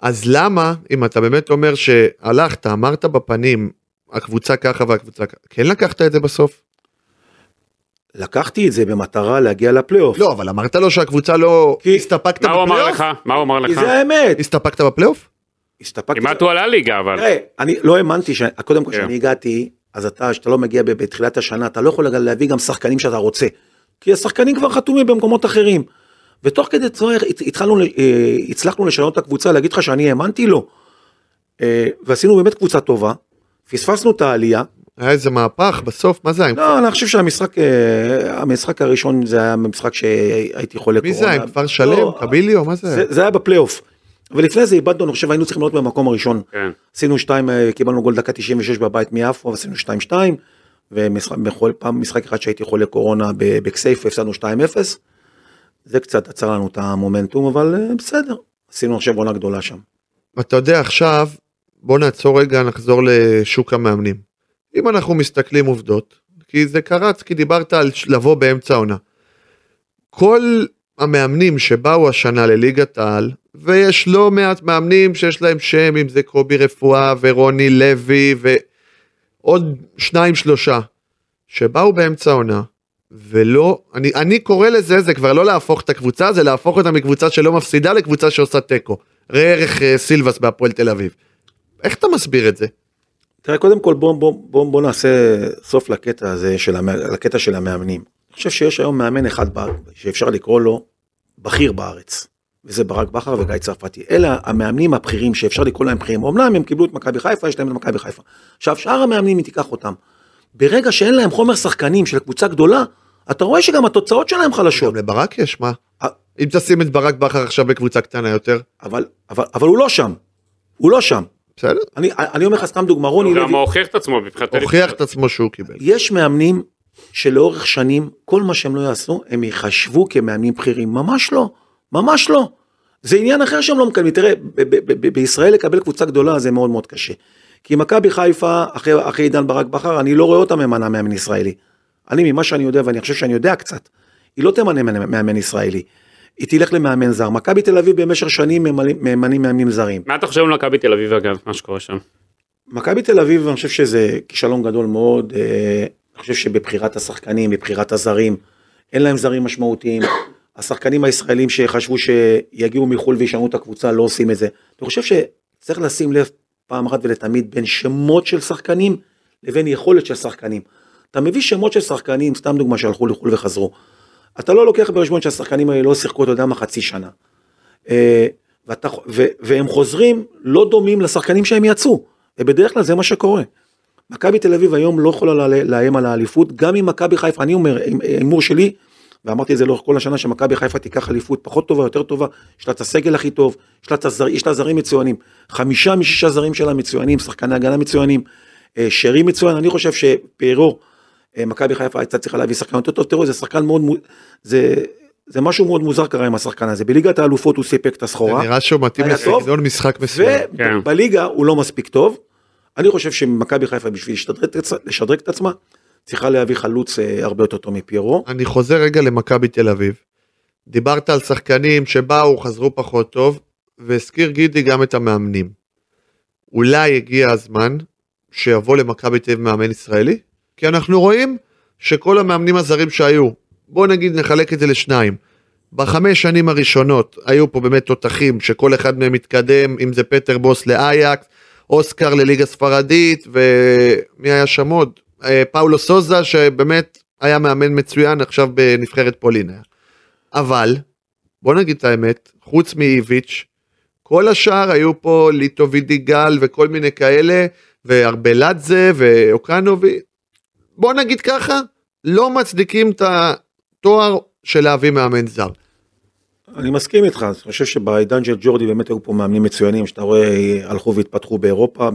אז למה, אם אתה באמת אומר שהלכת, אמרת בפנים, הקבוצה ככה והקבוצה ככה, כן לקחת את זה בסוף? לקחתי את זה במטרה להגיע לפלייאוף. לא, אבל אמרת לו שהקבוצה לא... הסתפקת בפלייאוף? מה הוא אמר לך? כי זה האמת. הסתפקת בפלייאוף? כמעט הוא עלה ליגה, אבל... אני לא האמנתי, קודם כל שאני הגעתי, אז אתה, שאתה לא מגיע בתחילת השנה, אתה לא יכול להביא גם שחקנים שאתה רוצה, כי השחקנים כבר חתומים במקומות אחרים, ותוך כדי צורך, הצלחנו לשנות את הקבוצה, להגיד לך שאני האמנתי לו, ועשינו באמת קבוצה טובה, פספסנו את העלייה, היה איזה מהפך בסוף, מה זה? לא, אני חושב שהמשחק הראשון זה היה משחק שהייתי חולה קורונה. מי זה? עם כפר שלם? קבילי או מה זה? זה היה בפלייאוף, אבל לפני זה איבדנו, אני חושב, היינו צריכים להיות במקום הראשון. עשינו 2, קיבלנו גול דקה 96 בבית מאפו, עשינו 2-2, ובכל פעם משחק אחד שהייתי חולה קורונה בקסייף, הפסדנו 2-0, זה קצת עצר לנו את המומנטום, אבל בסדר, עשינו עכשיו עונה גדולה שם. אתה יודע, עכשיו, בוא נעצור רגע, נחזור לשוק המאמנים. אם אנחנו מסתכלים עובדות, כי זה קרץ, כי דיברת על לבוא באמצע עונה. כל המאמנים שבאו השנה לליגת העל, ויש לא מעט מאמנים שיש להם שם, אם זה קובי רפואה ורוני לוי, ועוד 2-3, שבאו באמצע עונה, ולא, אני קורא לזה, זה כבר לא להפוך את הקבוצה, זה להפוך אותה מקבוצה שלא מפסידה לקבוצה שעושה טקו. ראה ערך סילבס בהפועל תל אביב. איך אתה מסביר את זה? תראה, קודם כל בוא נעשה סוף לקטע של המאמנים. אני חושב שיש היום מאמן אחד שאפשר לקרוא לו בכיר בארץ, וזה ברק בחר וגיא צרפתי. אלה המאמנים הבכירים שאפשר לקרוא להם בכירים. אומנם הם קיבלו את מכבי חיפה, יש להם את מכבי חיפה. עכשיו, שאר המאמנים היא תיקח אותם. ברגע שאין להם חומר שחקנים של קבוצה גדולה, אתה רואה שגם התוצאות שלהם חלשות. גם לברק יש, מה? אם תשים את ברק בחר עכשיו בקבוצה קטנה יותר. אבל הוא לא שם. הוא לא שם. בסדר? אני אומר לך סתם דוגמה, רוני לוי... הוא גם הוכיח את עצמו בבחינת... הוכיח את עצמו שהוא קיבל. יש מאמנים שלאורך שנים, כל מה שהם לא יעשו, הם יחשבו כמאמנים בכירים. ממש לא, ממש לא. זה עניין אחר שהם לא מקבלים. תראה, בישראל לקבל קבוצה גדולה, זה מאוד מאוד קשה. כי מכבי חיפה, אחרי עידן ברק בחר, אני לא רואה אותה ממנה מאמן ישראלי. אני ממה שאני יודע, ואני חושב שאני יודע קצת, היא לא תמנה מאמן ישראלי. היא תלך למאמן זר. מכבי תל אביב במשך שנים ממנים מאמנים זרים. מה אתה חושב על מכבי תל אביב אגב, מה שקורה שם? מכבי תל אביב, אני חושב שזה כישלון גדול מאוד, אני חושב שבבחירת השחקנים, בבחירת הזרים, אין להם זרים משמעותיים, השחקנים הישראלים שחשבו שיגיעו מחול וישנו את הקבוצה, לא עושים את זה. אני חושב שצריך לשים לב פעם אחת ולתמיד, בין שמות של שחקנים, לבין יכולת של שחקנים. אתה מביא שמות של שחקנים, סתם דוגמה שהלכו לחול וחזרו. אתה לא לוקח ברשמון שהשחקנים האלה לא שיחקו, אתה יודע מה, חצי שנה. והם חוזרים לא דומים לשחקנים שהם יצאו, ובדרך כלל זה מה שקורה. מכבי תל אביב היום לא יכולה לאיים על האליפות, גם אם מכבי חיפה, אני אומר, אמור שלי, ואמרתי את זה לאורך כל השנה, שמכבי חיפה תיקח אליפות פחות טובה, יותר טובה, יש לה את הסגל הכי טוב, יש לה זרים מצוינים, 5 מ-6 זרים שלה מצוינים, שחקני הגנה מצוינים, שרים מצוין, אני חושב שפיירו, מכבי חיפה הייתה צריכה להביא שחקן יותר טוב, תראו, זה שחקן מאוד, זה משהו מאוד מוזר קרה עם השחקן הזה, בליגת האלופות הוא סיפק את הסחורה, זה נראה שהוא מתאים לסגנון משחק מסוים, ובליגה הוא לא מספיק טוב, אני חושב שמכבי חיפה בשביל לשדרג את עצמה, צריכה להביא חלוץ הרבה יותר טוב מפיירו. אני חוזר רגע למכבי תל אביב, דיברת על שחקנים שבאו, חזרו פחות טוב, והזכיר גידי גם את המאמנים, אולי הגיע הזמן שיבוא למכבי תל אביב מאמן ישראלי, כי אנחנו רואים שכל המאמנים הזרים שהיו, בוא נגיד נחלק את זה לשניים, בחמש שנים הראשונות היו פה באמת תותחים שכל אחד מהם מתקדם, אם זה פטר בוס לאייקס, אוסקר לליגה ספרדית, ומי היה שם עוד? פאולו סוזה שבאמת היה מאמן מצוין, עכשיו בנבחרת פולין. אבל, בוא נגיד את האמת, חוץ מאיביץ' כל השאר היו פה ליטובידי גל וכל מיני כאלה, וארבלדזה ואוקנובי, בוא נגיד ככה, לא מצדיקים את התואר של להביא מאמן זר. אני מסכים איתך, אני חושב שבעידן של ג'ורדי באמת היו פה מאמנים מצוינים, שאתה רואה, הלכו והתפתחו באירופה,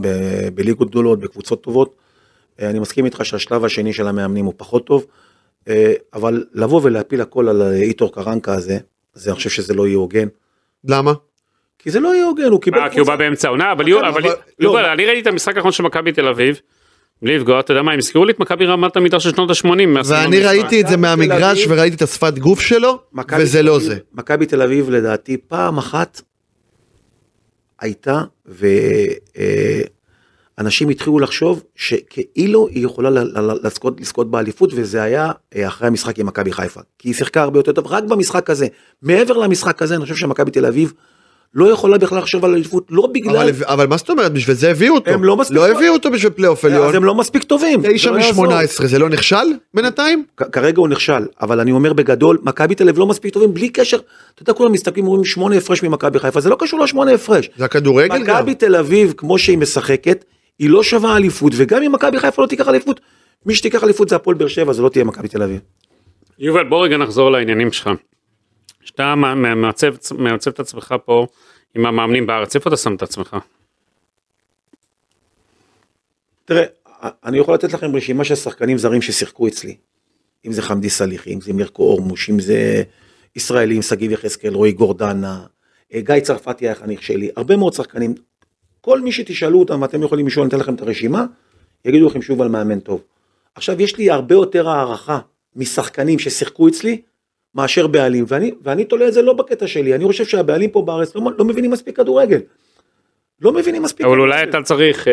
בליגות גדולות, בקבוצות טובות, אני מסכים איתך שהשלב השני של המאמנים הוא פחות טוב, אבל לבוא ולהפיל הכל על איתור קרנקה הזה, אני חושב שזה לא יהיה הוגן. למה? כי זה לא יהיה הוגן, הוא קיבל... כי הוא בא באמצע עונה, אבל יובל, אני ראיתי את המשחק האחרון של מכבי תל אביב, בלי לפגוע, אתה יודע מה, הם הזכירו לי את מכבי רמת המדרש של שנות ה-80. ואני ראיתי את זה מהמגרש, וראיתי את השפת גוף שלו, וזה לא זה. מכבי תל אביב, לדעתי, פעם אחת הייתה, ואנשים התחילו לחשוב, שכאילו היא יכולה לזכות באליפות, וזה היה אחרי המשחק עם מכבי חיפה. כי היא שיחקה הרבה יותר טוב, רק במשחק הזה. מעבר למשחק הזה, אני חושב שמכבי תל אביב, לא יכולה בכלל לחשוב על אליפות, לא בגלל... אבל מה זאת אומרת? בשביל זה הביאו אותו. לא הביאו אותו בשביל פלייאוף עליון. אז הם לא מספיק טובים. 9 מ-18, זה לא נכשל בינתיים? כרגע הוא נכשל, אבל אני אומר בגדול, מכבי תל אביב לא מספיק טובים, בלי קשר, אתה יודע, כולם מסתכלים, אומרים 8 הפרש ממכבי חיפה, זה לא קשור ל8 הפרש. זה הכדורגל גם. מכבי תל אביב, כמו שהיא משחקת, היא לא שווה אליפות, וגם אם מכבי חיפה לא תיקח אליפות, מי שתיקח אליפות זה הפועל באר שבע, זה לא תהיה מכבי תל אביב. יובל, בוא רגע נחזור לעניינים שלך. שאתה מעצב את עצמך פה עם המאמנים בארץ, איפה אתה שם את עצמך? תראה, אני יכול לתת לכם רשימה של שחקנים זרים ששיחקו אצלי, אם זה חמדי סליח, אם זה מרקו אורמוש, אם זה ישראלים, סגיב יחזקאל, רועי גורדנה, גיא צרפתי היה חניך שלי, הרבה מאוד שחקנים, כל מי שתשאלו אותם, אתם יכולים לשאול, אני אתן לכם את הרשימה, יגידו לכם שוב על מאמן טוב. עכשיו יש לי הרבה יותר הערכה משחקנים ששיחקו אצלי, מאשר בעלים, ואני תולה את זה לא בקטע שלי, אני חושב שהבעלים פה בארץ לא מבינים מספיק כדורגל, לא מבינים מספיק. אבל אולי אתה צריך,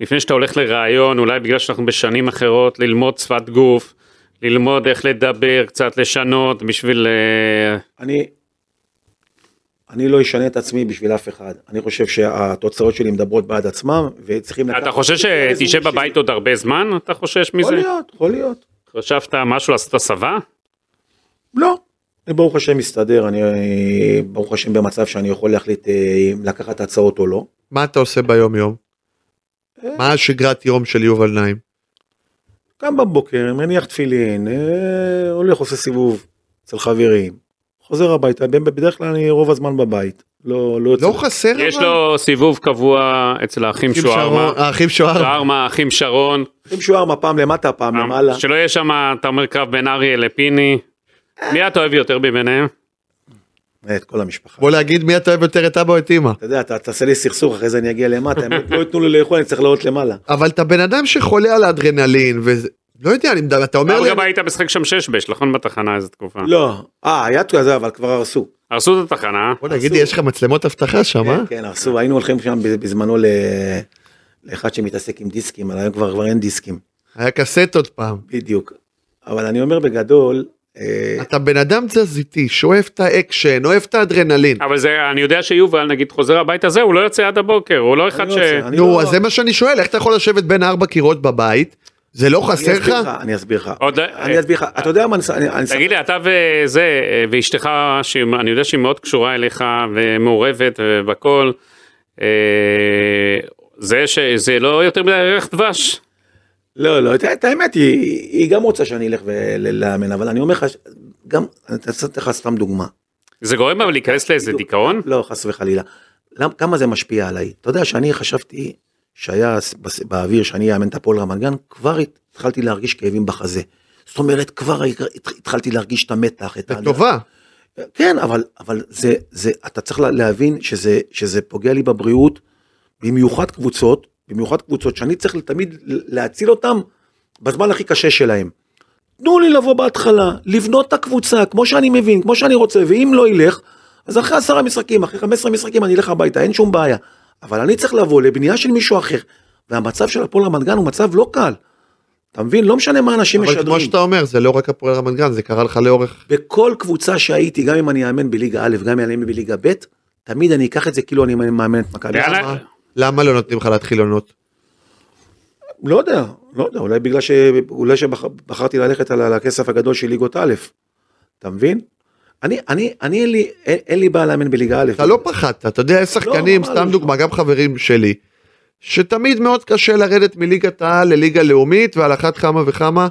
לפני שאתה הולך לרעיון, אולי בגלל שאנחנו בשנים אחרות, ללמוד שפת גוף, ללמוד איך לדבר, קצת לשנות, בשביל... אני לא אשנה את עצמי בשביל אף אחד, אני חושב שהתוצאות שלי מדברות בעד עצמם, וצריכים... אתה חושש שתישב בבית עוד הרבה זמן? אתה חושש מזה? יכול להיות, יכול להיות. חשבת משהו לעשות הסבה? לא, אני ברוך השם מסתדר, אני ברוך השם במצב שאני יכול להחליט אם לקחת הצעות או לא. מה אתה עושה ביום יום? מה השגרת יום של יובל נעים? גם בבוקר, מניח תפילין, הולך עושה סיבוב אצל חברים, חוזר הביתה, בדרך כלל אני רוב הזמן בבית. לא חסר אבל? יש לו סיבוב קבוע אצל האחים שוארמה. האחים שוארמה, האחים שרון. האחים שוארמה, פעם למטה, פעם למעלה. שלא יהיה שם, אתה אומר קרב בין אריה לפיני. מי אתה אוהב יותר ביניהם? את כל המשפחה. בוא להגיד מי אתה אוהב יותר את אבא או את אמא. אתה יודע, אתה תעשה לי סכסוך, אחרי זה אני אגיע למטה, הם לא יתנו לי לאכול, אני צריך לעלות למעלה. אבל אתה בן אדם שחולה על האדרנלין, ולא יודע, אתה אומר לי... אבל גם היית משחק שם 6-6, נכון בתחנה איזו תקופה. לא, היה כזה, אבל כבר הרסו. הרסו את התחנה. בוא נגיד, יש לך מצלמות אבטחה שם, אה? כן, הרסו, היינו הולכים שם בזמנו לאחד שמתעסק עם דיסקים, אבל היום כבר אין דיסקים. היה קסטות פעם. בדיוק. אבל אני אומר בגדול אתה בן אדם תזזיתי, שאוהב את האקשן, אוהב את האדרנלין. אבל זה, אני יודע שיובל, נגיד, חוזר הבית הזה, הוא לא יוצא עד הבוקר, הוא לא אחד ש... נו, אז זה מה שאני שואל, איך אתה יכול לשבת בין 4 קירות בבית? זה לא חסר לך? אני אסביר לך. אני אסביר לך. אתה יודע מה... תגיד לי, אתה וזה, ואשתך, אני יודע שהיא מאוד קשורה אליך, ומעורבת, ובכל, זה לא יותר מדי ערך דבש? לא, לא, את האמת, היא גם רוצה שאני אלך ולאמן, אבל אני אומר לך, גם, אני אעשית לך סתם דוגמה. זה גורם אבל להיכנס לאיזה דיכאון? לא, חס וחלילה. כמה זה משפיע עליי? אתה יודע שאני חשבתי שהיה באוויר שאני אאמן את הפועל רמת גן, כבר התחלתי להרגיש כאבים בחזה. זאת אומרת, כבר התחלתי להרגיש את המתח. את טובה. כן, אבל אתה צריך להבין שזה פוגע לי בבריאות, במיוחד קבוצות שאני צריך תמיד להציל אותם בזמן הכי קשה שלהם. תנו לי לבוא בהתחלה, לבנות את הקבוצה, כמו שאני מבין, כמו שאני רוצה, ואם לא ילך, אז אחרי 10 משחקים, אחרי 15 משחקים אני אלך הביתה, אין שום בעיה. אבל אני צריך לבוא לבנייה של מישהו אחר, והמצב של הפועל רמת גן הוא מצב לא קל. אתה מבין? לא משנה מה אנשים משדרים. אבל כמו שאתה אומר, זה לא רק הפועל רמת גן, זה קרה לך לאורך. בכל קבוצה שהייתי, גם אם אני אאמן בליגה א', גם אם אני אאמן בליגה ב', תמיד אני אקח את זה כאילו אני מאמן את מכבי. למה לא נותנים לך להתחיל עונות? לא יודע, אולי בגלל שבחרתי ללכת על הכסף הגדול של ליגות א', אתה מבין? אין לי בעיה לאמן בליגה א'. אתה לא פחדת, אתה יודע, יש שחקנים, סתם דוגמה, גם חברים שלי, שתמיד מאוד קשה לרדת מליגת העל לליגה לאומית, ועל אחת כמה וכמה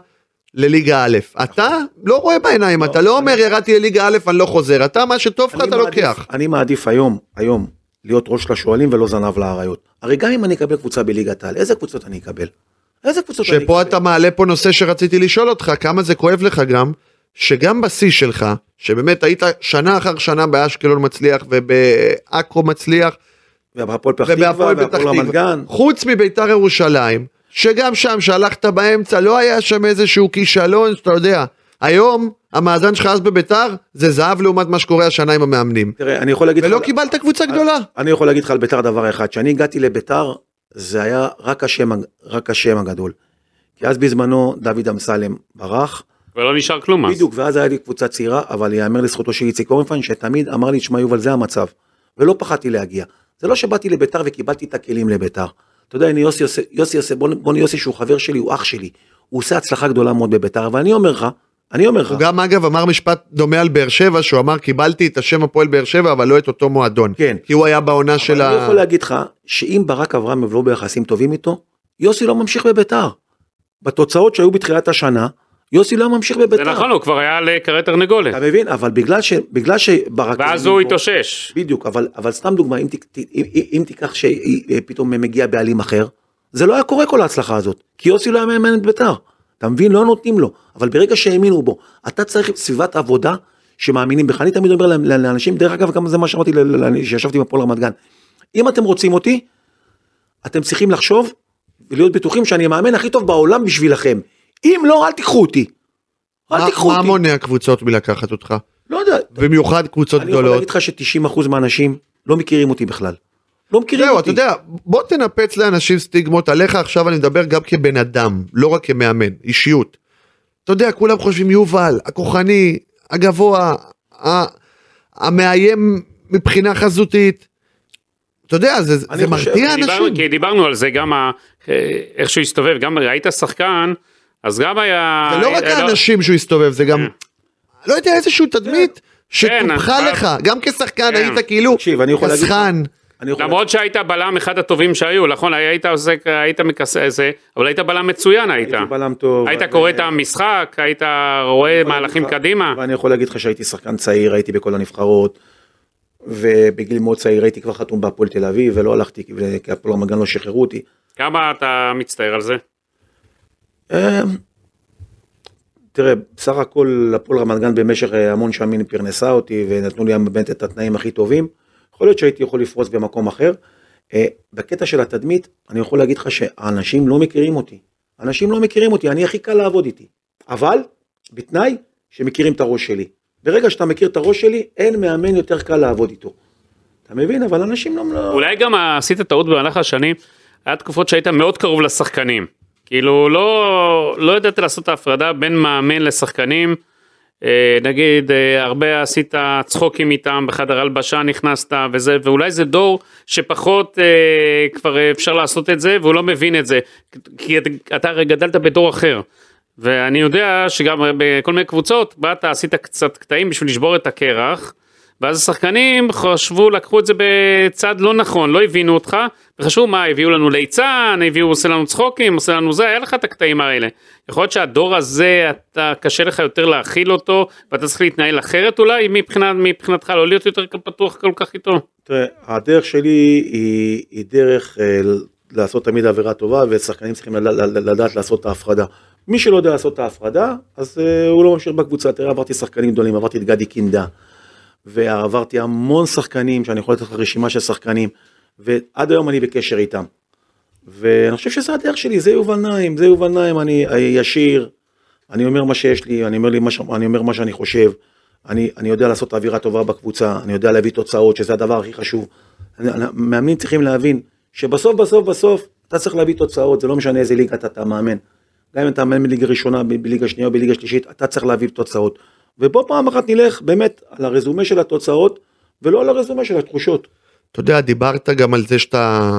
לליגה א'. אתה לא רואה בעיניים, אתה לא אומר ירדתי לליגה א', אני לא חוזר, אתה מה שטוב לך אתה לוקח. אני מעדיף היום, להיות ראש לשואלים ולא זנב להריות. הרי גם אם אני אקבל קבוצה בליגת העל, איזה קבוצות אני אקבל? שפה אתה מעלה פה נושא שרציתי לשאול אותך, כמה זה כואב לך גם, שגם בשיא שלך, שבאמת היית שנה אחר שנה באשקלון מצליח, ובאקו מצליח, ובהפועל פתח תקווה, חוץ מביתר ירושלים, שגם שם שהלכת באמצע, לא היה שם איזשהו כישלון, שאתה יודע, היום המאזן שלך אז בביתר, זה זהב לעומת מה שקורה השנה עם המאמנים. תראה, אני יכול להגיד... ולא קיבלת קבוצה גדולה. אני יכול להגיד לך על ביתר דבר אחד, שאני הגעתי לביתר, זה היה רק השם הגדול. כי אז בזמנו דוד אמסלם ברח. ולא נשאר כלום אז. בדיוק, ואז היה לי קבוצה צעירה, אבל יאמר לזכותו של איציק אורנפן, שתמיד אמר לי, תשמע יובל, זה המצב. ולא פחדתי להגיע. זה לא שבאתי לביתר וקיבלתי את הכלים לביתר. אתה יודע, יוסי בוני, יוסי שהוא חבר שלי, הוא אח שלי. הוא עושה הצלחה גדולה מאוד בביתר, אבל אני אומר לך. הוא גם אגב אמר משפט דומה על באר שבע, שהוא אמר קיבלתי את השם הפועל באר שבע, אבל לא את אותו מועדון. כן. כי הוא היה בעונה של ה... אבל אני יכול להגיד לך, שאם ברק אברהם מבלו ביחסים טובים איתו, יוסי לא ממשיך בביתר. בתוצאות שהיו בתחילת השנה, יוסי לא ממשיך בביתר. זה נכון, הוא כבר היה לקראת ארנגולת. אתה מבין, אבל בגלל שברק... ואז הוא התאושש. בדיוק, אבל סתם דוגמה, אם תיקח שפתאום מגיע בעלים אחר, זה לא היה קורה כל ההצלחה הזאת, כי יוסי לא היה מאמן את ביתר. אתה מבין? לא נותנים לו, אבל ברגע שהאמינו בו, אתה צריך סביבת עבודה שמאמינים בך. אני תמיד אומר לאנשים, דרך אגב, גם זה מה שאמרתי שישבתי עם הפועל רמת גן. אם אתם רוצים אותי, אתם צריכים לחשוב ולהיות בטוחים שאני המאמן הכי טוב בעולם בשבילכם. אם לא, אל תיקחו אותי. מה מונע קבוצות מלקחת אותך? לא יודע. במיוחד קבוצות גדולות. אני יכול להגיד לך ש-90% מהאנשים לא מכירים אותי בכלל. לא מכירים אותי. אתה יודע, בוא תנפץ לאנשים סטיגמות עליך, עכשיו אני מדבר גם כבן אדם, לא רק כמאמן, אישיות. אתה יודע, כולם חושבים יובל, הכוחני, הגבוה, המאיים מבחינה חזותית. אתה יודע, זה מרתיע אנשים. כי דיברנו על זה גם, איך שהוא הסתובב, גם ראית שחקן, אז גם היה... זה לא רק האנשים שהוא הסתובב, זה גם... לא יודע, איזשהו תדמית שתומכה לך, גם כשחקן היית כאילו, כשחקן... למרות שהיית בלם אחד הטובים שהיו, נכון, היית מכסה איזה, אבל היית בלם מצוין, הייתי בלם טוב. היית קורא את המשחק, היית רואה מהלכים קדימה. ואני יכול להגיד לך שהייתי שחקן צעיר, הייתי בכל הנבחרות, ובגיל מאוד צעיר הייתי כבר חתום בהפועל תל אביב, ולא הלכתי, כי הפועל רמת גן לא שחררו אותי. כמה אתה מצטער על זה? תראה, בסך הכל הפועל רמת גן במשך המון שנים פרנסה אותי, ונתנו לי באמת את התנאים הכי טובים. יכול להיות שהייתי יכול לפרוס במקום אחר. בקטע של התדמית, אני יכול להגיד לך שהאנשים לא מכירים אותי. אנשים לא מכירים אותי, אני הכי קל לעבוד איתי. אבל, בתנאי שמכירים את הראש שלי. ברגע שאתה מכיר את הראש שלי, אין מאמן יותר קל לעבוד איתו. אתה מבין? אבל אנשים לא... אולי גם עשית טעות במהלך השנים, היה תקופות שהיית מאוד קרוב לשחקנים. כאילו, לא ידעת לעשות ההפרדה בין מאמן לשחקנים, נגיד, הרבה עשית צחוקים איתם, בחדר הלבשה נכנסת, ואולי זה דור שפחות כבר אפשר לעשות את זה, והוא לא מבין את זה, כי אתה גדלת בדור אחר, ואני יודע שגם בכל מיני קבוצות, באת עשית קצת קטעים בשביל לשבור את הקרח, ואז השחקנים חשבו, לקחו את זה בצד לא נכון, לא הבינו אותך, וחשבו מה, הביאו לנו ליצן, הביאו, עושה לנו צחוקים, עושה לנו זה, היה לך את הקטעים האלה. יכול להיות שהדור הזה, אתה, קשה לך יותר להכיל אותו, ואתה צריך להתנהל אחרת אולי, מבחינתך, לא להיות יותר פתוח כל כך איתו. תראה, הדרך שלי היא דרך לעשות תמיד עבירה טובה, ושחקנים צריכים לדעת לעשות את ההפרדה. מי שלא יודע לעשות את ההפרדה, אז הוא לא משאיר בקבוצה. תראה, עברתי שחקנים גדולים, עברתי את גדי קינדה, ועברתי המון שחקנים, שאני יכול לתת לך רשימה של שחקנים, ועד היום אני בקשר איתם. ואני חושב שזה הדרך שלי, זה יובל נעים, זה יובל נעים, אני ישיר, אני אומר מה שיש לי, אני אומר מה שאני חושב, אני יודע לעשות אווירה טובה בקבוצה, אני יודע להביא תוצאות, שזה הדבר הכי חשוב. מאמנים צריכים להבין, שבסוף, בסוף, בסוף, אתה צריך להביא תוצאות, זה לא משנה איזה ליגה אתה מאמן. גם אם אתה מאמן בליגה ראשונה, בליגה שנייה, בליגה שלישית, אתה צריך להביא תוצאות. ובוא פעם אחת נלך באמת על הרזומה של התוצאות, ולא על הרזומה של התחושות. אתה יודע, דיברת גם על זה שאתה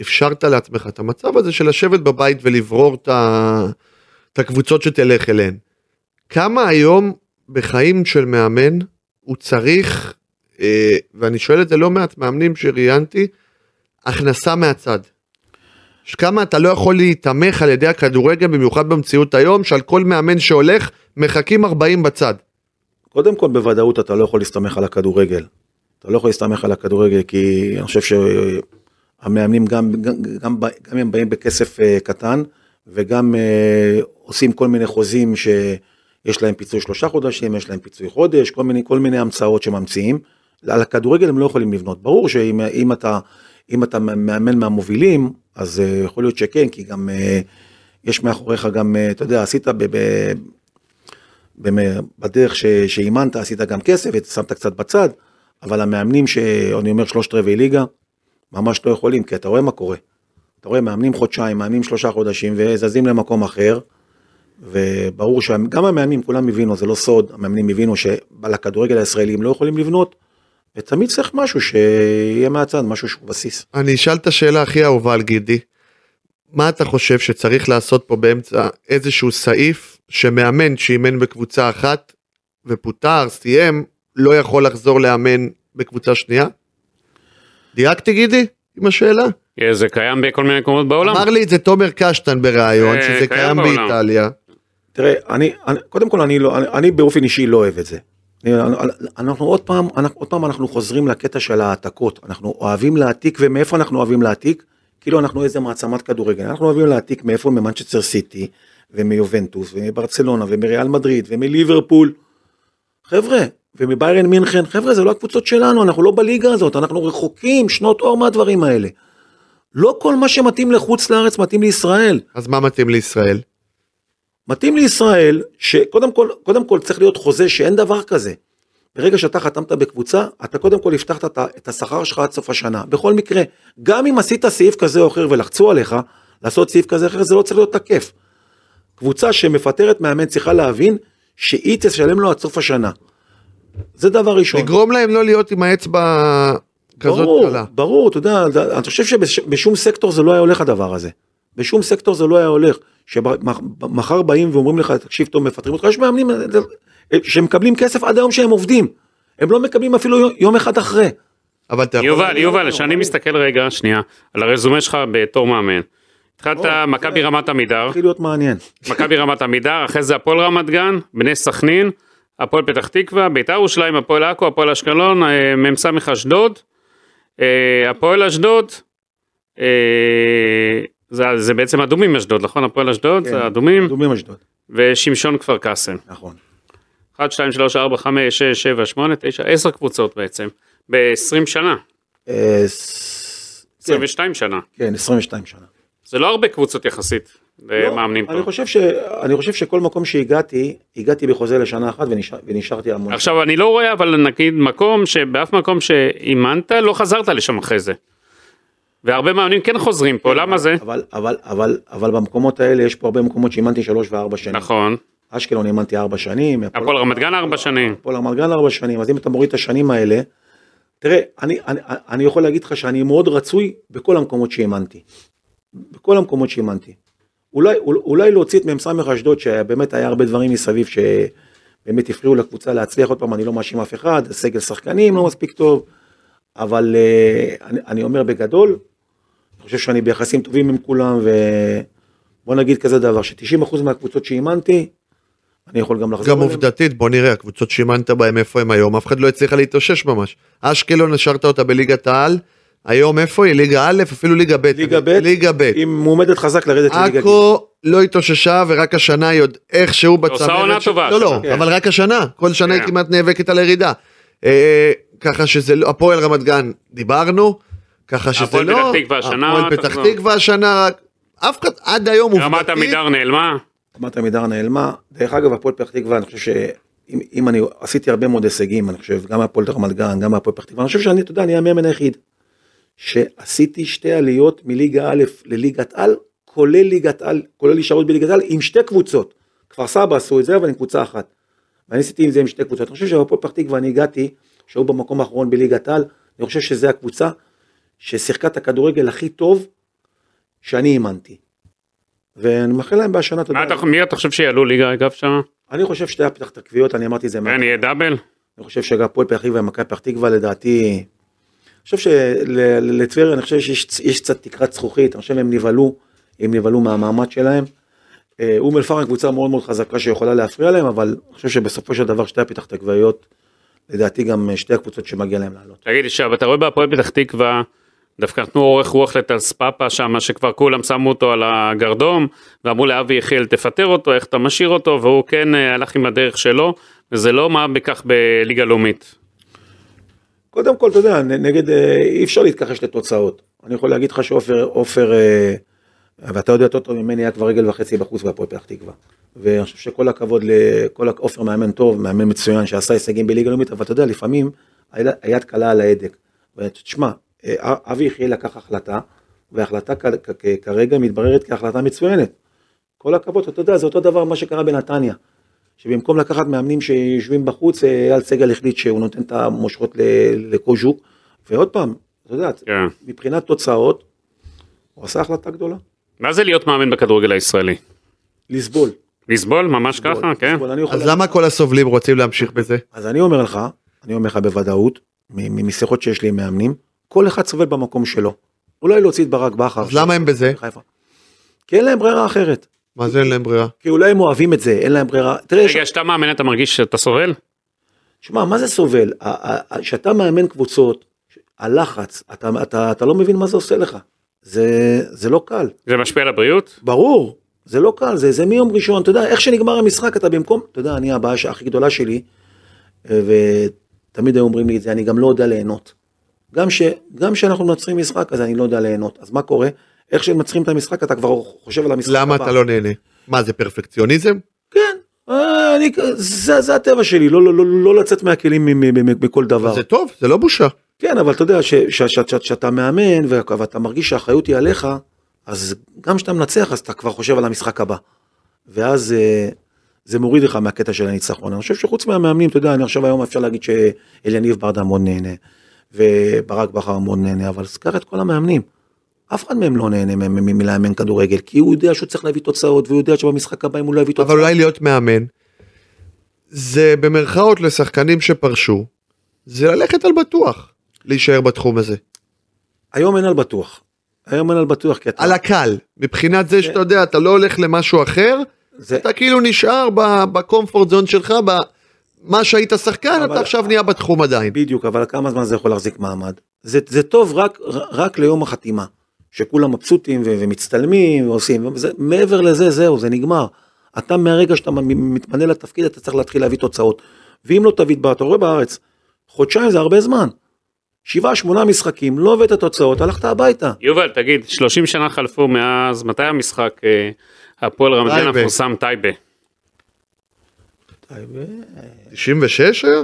אפשרת לעצמך את המצב הזה של לשבת בבית ולברור את הקבוצות שתלך אליהן. כמה היום בחיים של מאמן הוא צריך, ואני שואל את זה לא מעט מאמנים שראיינתי, הכנסה מהצד. שכמה אתה לא יכול להתאמך על ידי הכדורגל, במיוחד במציאות היום, שעל כל מאמן שהולך, מחכים 40 בצד. קודם כל, בוודאות אתה לא יכול להסתמך על הכדורגל. אתה לא יכול להסתמך על הכדורגל, כי אני חושב שהמאמנים גם הם באים בכסף קטן, וגם עושים כל מיני חוזים שיש להם פיצוי 3 חודשים, יש להם פיצוי חודש, כל מיני המצאות שממציאים. על הכדורגל הם לא יכולים לבנות. ברור שאם אתה מאמן מהמובילים, אז יכול להיות שכן, כי גם יש מאחוריך גם, אתה יודע, עשית בדרך שאימנת, עשית גם כסף, ושמת קצת בצד, אבל המאמנים שאני אומר 3/4 ליגה, ממש לא יכולים, כי אתה רואה מה קורה. אתה רואה, מאמנים חודשיים, מאמנים 3 חודשים, וזזים למקום אחר, וברור שגם המאמנים כולם הבינו, זה לא סוד, המאמנים הבינו שלכדורגל הישראלים לא יכולים לבנות, ותמיד צריך משהו שיהיה מהצד, משהו שהוא בסיס. אני אשאל את השאלה הכי אהובה על גידי, מה אתה חושב שצריך לעשות פה באמצע איזשהו סעיף, שמאמן שאימן בקבוצה אחת, ופוטר, סיים, לא יכול לחזור לאמן בקבוצה שנייה? דייקתי גידי עם השאלה? זה קיים בכל מיני מקומות בעולם. אמר לי את זה תומר קשטן ברעיון, שזה קיים באיטליה. תראה, קודם כל אני באופן אישי לא אוהב את זה. אנחנו עוד פעם אנחנו חוזרים לקטע של העתקות, אנחנו אוהבים להעתיק, ומאיפה אנחנו אוהבים להעתיק? כאילו אנחנו איזה מעצמת כדורגל, אנחנו אוהבים להעתיק מאיפה? ממנצ'סטר סיטי, ומיובנטוס, ומברצלונה, ומריאל מדריד, ומליברפול, חבר'ה, ומביירן מינכן, חבר'ה, זה לא הקבוצות שלנו, אנחנו לא בליגה הזאת, אנחנו רחוקים, שנות אור מהדברים האלה. לא כל מה שמתאים לחוץ לארץ מתאים לישראל. אז מה מתאים לישראל? מתאים לישראל שקודם כל צריך להיות חוזה שאין דבר כזה. ברגע שאתה חתמת בקבוצה, אתה קודם כל הבטחת את השכר שלך עד סוף השנה. בכל מקרה, גם אם עשית סעיף כזה או אחר ולחצו עליך, לעשות סעיף כזה או אחר, זה לא צריך להיות תקף. קבוצה שמפטרת מאמן צריכה להבין שהיא תשלם לו עד סוף השנה. זה דבר ראשון. לגרום להם לא להיות עם האצבע כזאת קלה. ברור, אתה יודע, אני חושב שבשום סקטור זה לא היה הולך הדבר הזה. בשום סקטור זה לא היה הולך. שמחר באים ואומרים לך, תקשיב טוב, מפטרים אותך, יש מאמנים שמקבלים כסף עד היום שהם עובדים, הם לא מקבלים אפילו יום אחד אחרי. יובל, שאני מסתכל רגע, שנייה, על הרזומה שלך בתור מאמן, התחלת מכבי רמת עמידר, התחיל להיות מעניין, מכבי רמת עמידר, אחרי זה הפועל רמת גן, בני סכנין, הפועל פתח תקווה, בית"ר ירושלים, הפועל עכו, הפועל אשקלון, מ"ס אשדוד, הפועל אשדוד, זה בעצם אדומים אשדוד, נכון? הפועל אשדוד, כן, זה אדומים אשדוד. ושמשון כפר קאסם. נכון. 1, 2, 3, 4, 5, 6, 7, 8, 9, 10 קבוצות בעצם. ב-20 שנה. 22 שנה. כן, 22 שנה. זה לא הרבה קבוצות יחסית, מאמנים פה. אני חושב שכל מקום שהגעתי בחוזה לשנה אחת ונשארתי המון. עכשיו, אני לא רואה, אבל נגיד מקום שבאף מקום שאימנת, לא חזרת לשם אחרי זה. והרבה מאמנים כן חוזרים פה, למה זה? אבל במקומות האלה, יש פה הרבה מקומות שאימנתי 3 ו-4 שנים. נכון. אשקלון אימנתי 4 שנים. הפועל רמת גן 4 שנים. הפועל רמת גן 4 שנים, אז אם אתה מוריד את השנים האלה, תראה, אני יכול להגיד לך שאני מאוד רצוי בכל המקומות שאימנתי. בכל המקומות שאימנתי. אולי להוציא את מ"ס אשדוד, שבאמת היה הרבה דברים מסביב באמת הפריעו לקבוצה להצליח. עוד פעם, אני לא מאשים אף אחד, הסגל שחקנים לא מספיק טוב, אבל אני אומר בגדול, אני חושב שאני ביחסים טובים עם כולם, ובוא נגיד כזה דבר, ש90% מהקבוצות שאימנתי, אני יכול גם לחזור. גם עובדתית, בוא נראה, הקבוצות שאימנת בהם, איפה הם היום? אף אחד לא הצליחה להתאושש ממש. אשקלון, השארת אותה בליגת העל, היום איפה היא? ליגה א', אפילו ליגה ב'. ליגה ב'. היא מועמדת חזק לרדת לליגה ג'. אקו לא התאוששה, ורק השנה היא עוד איכשהו בצמרת. עושה עונה טובה. לא, לא, אבל רק השנה. כל שנה היא כמעט נאבקת על הירידה. ככה שזה לא, הפועל רמת גן, דיברנו, ככה שזה לא. הפועל פתח תקווה השנה. אף אחד עד היום עובדתית. רמת עמידר נעלמה. רמת עמידר נעלמה. דרך אגב, הפועל פתח תקווה, אני חושב שאם אני עשיתי הרבה מאוד הישגים, אני חושב גם הפועל רמת גן, גם הפועל פתח תקווה, אני חושב שאני, אתה יודע, אני המאמן היחיד שעשיתי שתי עליות מליגה א' לליגת על, כולל ליגת על, כולל נשארות בליגת על, עם שתי קבוצות. כפר סבא עשו את זה, אבל עם קבוצה אחת. ואני עשיתי עם זה עם שתי קבוצות. אני חושב שהפועל פתח תקווה, אני הגעתי, שהוא במקום האחרון בליגת על, אני חושב שזה הקבוצה ששיחקה את הכדורגל הכי טוב שאני אימנתי. ואני מאחל להם בהשנה, אתה יודע. מי אתה חושב שיעלו ליגה אגב שמה? אני חושב שתי הפתח תקוויות, אני אמרתי זה. אני אהיה דאבל. אני חושב שגם פועל פתח תקווה ומכבי פתח תקווה, לדעתי, אני חושב שלטבריה, אני חושב שיש קצת תקרת זכוכית, אני חושב הם נבלו מהמעמד שלהם. אום אל-פחם קבוצה מאוד מאוד חזקה שיכולה להפריע להם, אבל אני חושב שבסופו של דבר שתי הפתח תקוויות, לדעתי גם שתי הקבוצות שמגיע להם לעלות. תגיד עכשיו, אתה רואה בהפועל פתח תקווה, דווקא נתנו אורך רוח לטספאפה שם, שכבר כולם שמו אותו על הגרדום, ואמרו לאבי יחיל, תפטר אותו, איך אתה משאיר אותו, והוא כן הלך עם הדרך שלו, וזה לא מה בכך בליגה לאומית. קודם כל, אתה יודע, נגד, אי אפשר להתכחש לתוצאות. אני יכול להגיד לך שאופר, ואתה יודע אותו ממני, היה כבר רגל וחצי בחוץ והפועל פתח תקווה. ואני חושב שכל הכבוד, אופר מאמן טוב, מאמן מצוין, שעשה הישגים בליגה לאומית, אבל אתה יודע, לפעמים היד קלה על ההדק. ותשמע, אבי יחיאל לקח החלטה, וההחלטה כרגע מתבררת כהחלטה מצוינת. כל הכבוד, אתה יודע, זה אותו דבר מה שקרה בנתניה. שבמקום לקחת מאמנים שיושבים בחוץ, אייל סגל החליט שהוא נותן את המושכות לקוז'וק, ועוד פעם, אתה יודע, מבחינת תוצאות, הוא עשה החלטה גדולה. מה זה להיות מאמן בכדורגל הישראלי? לסבול. לסבול? ממש ככה? כן. אז למה כל הסובלים רוצים להמשיך בזה? אז אני אומר לך בוודאות, משיחות שיש לי מאמנים, כל אחד סובל במקום שלו. אולי להוציא את ברק בחר. אז למה הם בזה? כי אין להם ברירה אחרת. מה זה אין להם ברירה? כי אולי הם אוהבים את זה, אין להם ברירה. רגע, שאתה מאמן, אתה מרגיש שאתה סובל? שמע, מה זה סובל? שאתה מאמן קבוצות, הלחץ, אתה לא מבין מה זה עושה לך. זה לא קל. זה משפיע על הבריאות? ברור, זה לא קל, זה מיום ראשון, אתה יודע, איך שנגמר המשחק, אתה במקום, אתה יודע, אני הבעיה הכי גדולה שלי, ותמיד אומרים לי את זה, אני גם לא יודע ליהנות. גם שאנחנו מנצחים משחק, אז אני לא יודע ליהנות. אז מה קורה? איך שהם מצחים את המשחק, אתה כבר חושב על המשחק. למה אתה לא נהנה? מה, זה פרפקציוניזם? כן, זה הטבע שלי, לא לצאת מהכלים מכל דבר. זה טוב, זה לא בושה. כן, אבל אתה יודע, שאתה מאמן, ואתה מרגיש שהאחריות היא עליך, אז גם שאתה מנצח, אז אתה כבר חושב על המשחק הבא. ואז זה מוריד לך מהקטע של הניצחון. אני חושב שחוץ מהמאמנים, אתה יודע, אני חושב היום אפשר להגיד שאליניב ברדה מאוד נהנה, וברק בחר מאוד נהנה, אבל זכר את כל המאמנים. אף אחד מהם לא נהנה מלאמן כדורגל, כי הוא יודע שהוא צריך להביא תוצאות, והוא יודע שבמשחק הבא אם הוא לא הביא תוצאות. אבל אולי להיות מאמן, זה במרכאות לשחקנים שפרשו, זה ללכת על בטוח, להישאר בתחום הזה. היום אין על בטוח. כי אתה... על הקל, מבחינת זה שאתה יודע, אתה לא הולך למשהו אחר, אתה כאילו נשאר בקומפורט זון שלך, מה שהיית שחקן, אתה עכשיו נהיה בתחום עדיין. בדיוק, אבל כמה זמן זה יכול להחזיק מעמד? זה טוב רק ליום החתימה. שכולם מבסוטים ומצטלמים ועושים, מעבר לזה זהו, זה נגמר. אתה מהרגע שאתה מתמנה לתפקיד, אתה צריך להתחיל להביא תוצאות. ואם לא תביא את התוצאות בארץ, חודשיים זה הרבה זמן. 7-8 משחקים, לא הבאת התוצאות, הלכת הביתה. יובל, תגיד, 30 שנה חלפו מאז, מתי המשחק הפועל רמת גן המפורסם טייבה? 96 היה?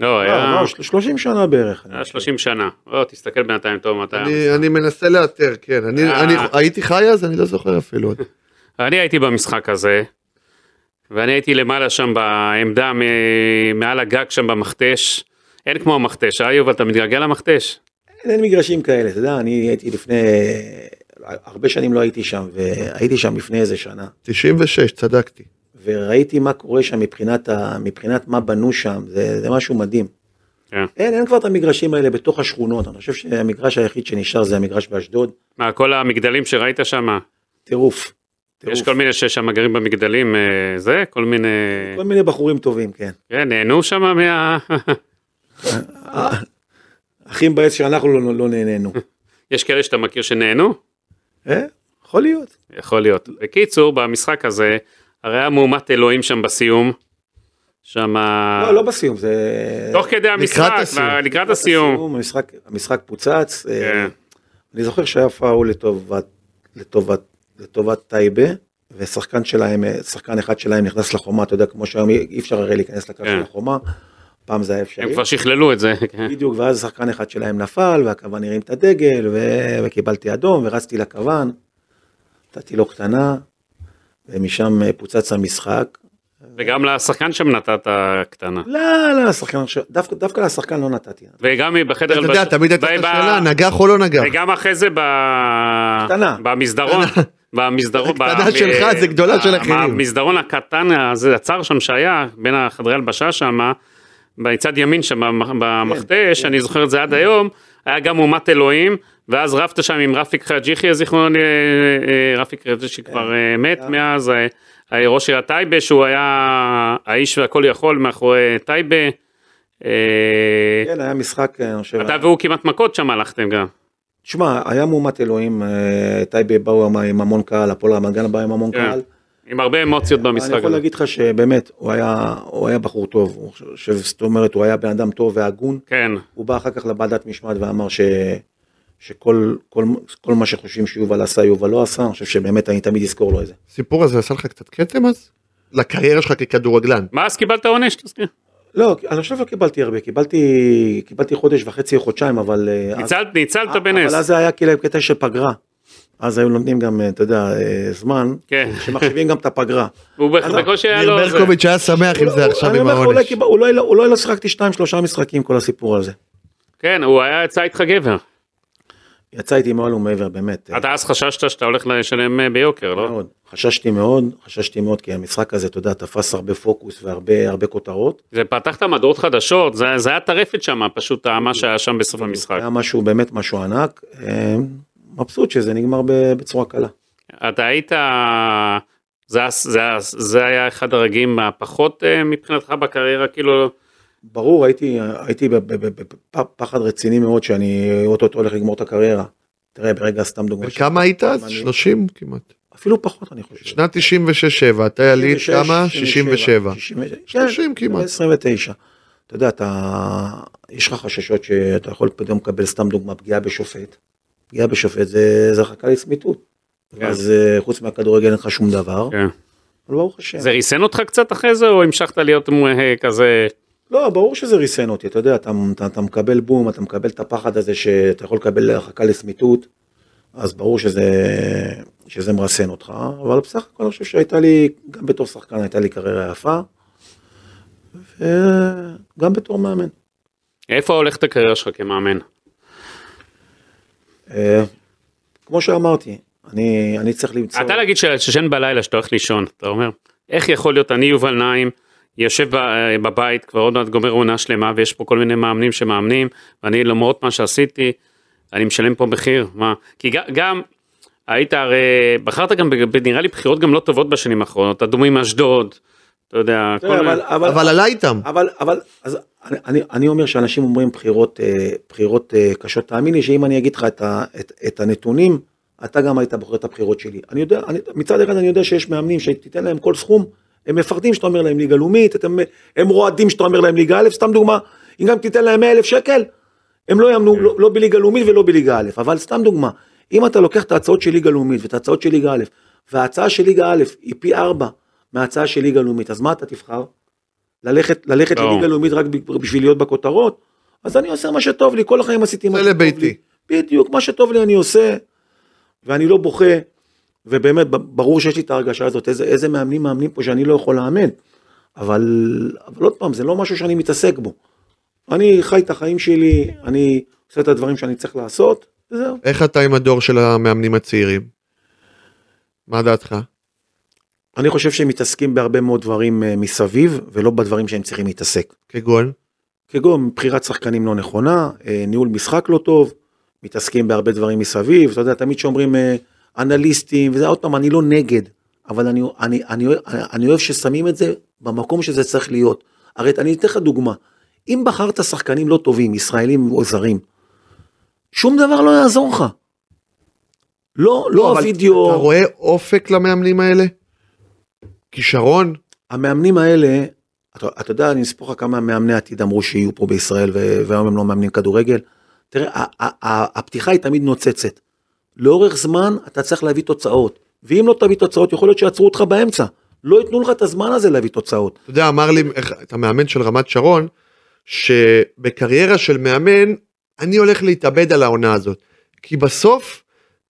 לא, היה... 30 שנה בערך. היה 30 שנה. לא, תסתכל בינתיים טוב מתי. אני מנסה לאתר, כן. הייתי חי אז, אני לא זוכר אפילו. אני הייתי במשחק הזה, ואני הייתי למעלה שם בעמדה, מעל הגג שם במחתש. אין כמו המחתש, אה יובל, אתה מתגעגע למחתש? אין מגרשים כאלה, אתה יודע, אני הייתי לפני... הרבה שנים לא הייתי שם, והייתי שם לפני איזה שנה. 96, צדקתי. וראיתי מה קורה שם מבחינת מה בנו שם, זה משהו מדהים. אין כבר את המגרשים האלה בתוך השכונות, אני חושב שהמגרש היחיד שנשאר זה המגרש באשדוד. מה, כל המגדלים שראית שם? טירוף. יש כל מיני ששם גרים במגדלים, זה? כל מיני בחורים טובים, כן. כן, נהנו שם מה... הכי מבאס שאנחנו לא נהנינו. יש כאלה שאתה מכיר שנהנו? יכול להיות. יכול להיות. בקיצור, במשחק הזה, הרי היה מהומת אלוהים שם בסיום. שם... לא בסיום, זה... תוך כדי המשחק, לקראת הסיום. המשחק פוצץ. אני זוכר שהיה פאול לטובת טייבה, ושחקן שלהם, שחקן אחד שלהם נכנס לחומה, אתה יודע, כמו שהיום אי אפשר הרי להיכנס לקו של החומה. פעם זה האפשרי. הם כבר שכללו את זה. בדיוק, ואז שחקן אחד שלהם נפל, והכוון נראים את הדגל, וקיבלתי אדום, ורצתי לכוון, נתתי לו קטנה, ומשם פוצץ המשחק. וגם לשחקן שם נתת קטנה. לא, לשחקן, דווקא לשחקן לא נתתי. וגם בחדר... אתה יודע, תמיד הייתה שאלה, נגח או לא נגח. וגם אחרי זה במסדרון. הקטנה שלך זה גדולה של אחרים. המסדרון הקטן הזה, הצר שם שהיה, בין החדרי הלבשה שמה, בצד ימין שבמחתש, אני זוכר את זה עד היום, היה גם אומת אלוהים, ואז רבת שם עם רפיק חג'יחי, זיכרונו, רפיק חג'יחי שכבר מת מאז, ראש עיר טייבה, שהוא היה האיש והכל יכול מאחורי טייבה. כן, היה משחק, אני חושב. אתה והוא כמעט מכות שם הלכתם גם. תשמע, היה מאומת אלוהים, טייבה באו עם המון קהל, הפועל רמת גן בא עם המון קהל, עם הרבה אמוציות במשחק. אני יכול להגיד לך שבאמת, הוא היה בחור טוב, זאת אומרת, הוא היה בן אדם טוב והגון, הוא בא אחר כך לבעדת משמעת ואמר שכל מה שחושבים שיובל עשה, יובל לא עשה, אני חושב שבאמת אני תמיד אזכור לו את זה. סיפור הזה עשה לך קצת קטם אז? לקריירה שלך ככדורגלן. מה אז קיבלת עונש? לא, אני חושב לא קיבלתי הרבה, קיבלתי חודש וחצי, חודשיים, אבל... ניצלת בנס. אבל אז זה היה כאילו קטע של פגרה. אז היו לומדים גם, אתה יודע, זמן, שמחשבים גם את הפגרה. הוא בקושי היה לו... ברקוביץ' היה שמח עם זה עכשיו עם העונש. הוא לא שחקתי 2-3 משחקים כל הסיפור הזה. כן, הוא היה יצא איתך גבר. יצא איתי מעל ומעבר, באמת. אתה אז חששת שאתה הולך לשלם ביוקר, לא? מאוד. חששתי מאוד, כי המשחק הזה, אתה יודע, תפס הרבה פוקוס והרבה כותרות. זה פתחת מדורות חדשות, זה היה טרפת שם, פשוט מה שהיה שם בסוף המשחק. היה משהו, באמת משהו ענק. מבסוט שזה נגמר בצורה קלה. אתה היית, זה היה אחד הרגעים הפחות מבחינתך בקריירה, כאילו... ברור, הייתי בפחד רציני מאוד שאני אותו הולך לגמור את הקריירה. תראה, ברגע סתם דוגמא. וכמה היית אז? 30 כמעט. אפילו פחות אני חושב. שנת 97, אתה יליד כמה? 67. 30 כמעט. 29. אתה יודע, יש לך חששות שאתה יכול פתאום לקבל סתם דוגמא פגיעה בשופט. פגיעה בשופט זה הרחקה לצמיתות. אז חוץ מהכדורגל אין לך שום דבר. אבל ברוך השם. זה ריסן אותך קצת אחרי זה, או המשכת להיות כזה... לא, ברור שזה ריסן אותי, אתה יודע, אתה מקבל בום, אתה מקבל את הפחד הזה שאתה יכול לקבל הרחקה לצמיתות, אז ברור שזה מרסן אותך, אבל בסך הכל אני חושב שהייתה לי, גם בתור שחקן הייתה לי קריירה יפה, וגם בתור מאמן. איפה הולכת הקריירה שלך כמאמן? כמו שאמרתי, אני צריך למצוא... אתה להגיד ששן בלילה שאתה הולך לישון, אתה אומר, איך יכול להיות, אני יובל נעים, יושב בבית, כבר עוד מעט גומר עונה שלמה, ויש פה כל מיני מאמנים שמאמנים, ואני למרות מה שעשיתי, אני משלם פה מחיר, מה? כי גם, היית הרי, בחרת גם, נראה לי בחירות גם לא טובות בשנים האחרונות, אדומים אשדוד, אתה יודע, אבל עלה איתם. אבל, אז אני אומר שאנשים אומרים בחירות קשות, תאמין לי שאם אני אגיד לך את הנתונים, אתה גם היית בוחר את הבחירות שלי. אני יודע, מצד אחד אני יודע שיש מאמנים שתיתן להם כל סכום, הם מפחדים שאתה אומר להם ליגה לאומית, הם רועדים שאתה אומר להם ליגה א', סתם דוגמה, אם גם תיתן להם 100,000 שקל, הם לא יאמנו, לא בליגה לאומית ולא בליגה א', אבל סתם דוגמה, אם אתה לוקח את ההצעות של ליגה לאומית ואת ההצעות של ליגה א', וההצעה של ליגה א' היא פי 4 מההצעה של ליגה לאומית, אז מה אתה תבחר? ללכת לליגה לאומית רק בשביל להיות בכותרות? אז אני עושה מה שטוב לי, כל החיים עשיתי מה שטוב לי. בדיוק, מה שטוב לי אני עושה, ואני לא בוכה. ובאמת, ברור שיש לי את ההרגשה הזאת, איזה מאמנים פה שאני לא יכול לאמן, אבל עוד פעם, זה לא משהו שאני מתעסק בו, אני חי את החיים שלי, אני עושה את הדברים שאני צריך לעשות, זהו. איך אתה עם הדור של המאמנים הצעירים? מה דעתך? אני חושב שהם מתעסקים בהרבה מאוד דברים מסביב, ולא בדברים שהם צריכים להתעסק. כגון? כגון, בחירת שחקנים לא נכונה, ניהול משחק לא טוב, מתעסקים בהרבה דברים מסביב, אתה יודע, תמיד שאומרים אנליסטים, וזה עוד פעם, אני לא נגד, אבל אני אוהב ששמים את זה במקום שזה צריך להיות. הרי אני אתן לך דוגמה, אם בחרת שחקנים לא טובים, ישראלים או זרים, שום דבר לא יעזור לך. לא הווידאו... אתה רואה אופק למאמנים האלה? כישרון? המאמנים האלה, אתה יודע, אני אספור לך כמה מאמני עתיד אמרו שיהיו פה בישראל, והיום הם לא מאמנים כדורגל. תראה, הפתיחה היא תמיד נוצצת. לאורך זמן אתה צריך להביא תוצאות, ואם לא תביא תוצאות, יכול להיות שיעצרו אותך באמצע. לא יתנו לך את הזמן הזה להביא תוצאות. אתה יודע, אמר לי, אתה מאמן של רמת שרון, שבקריירה של מאמן, אני הולך להתאבד על העונה הזאת. כי בסוף,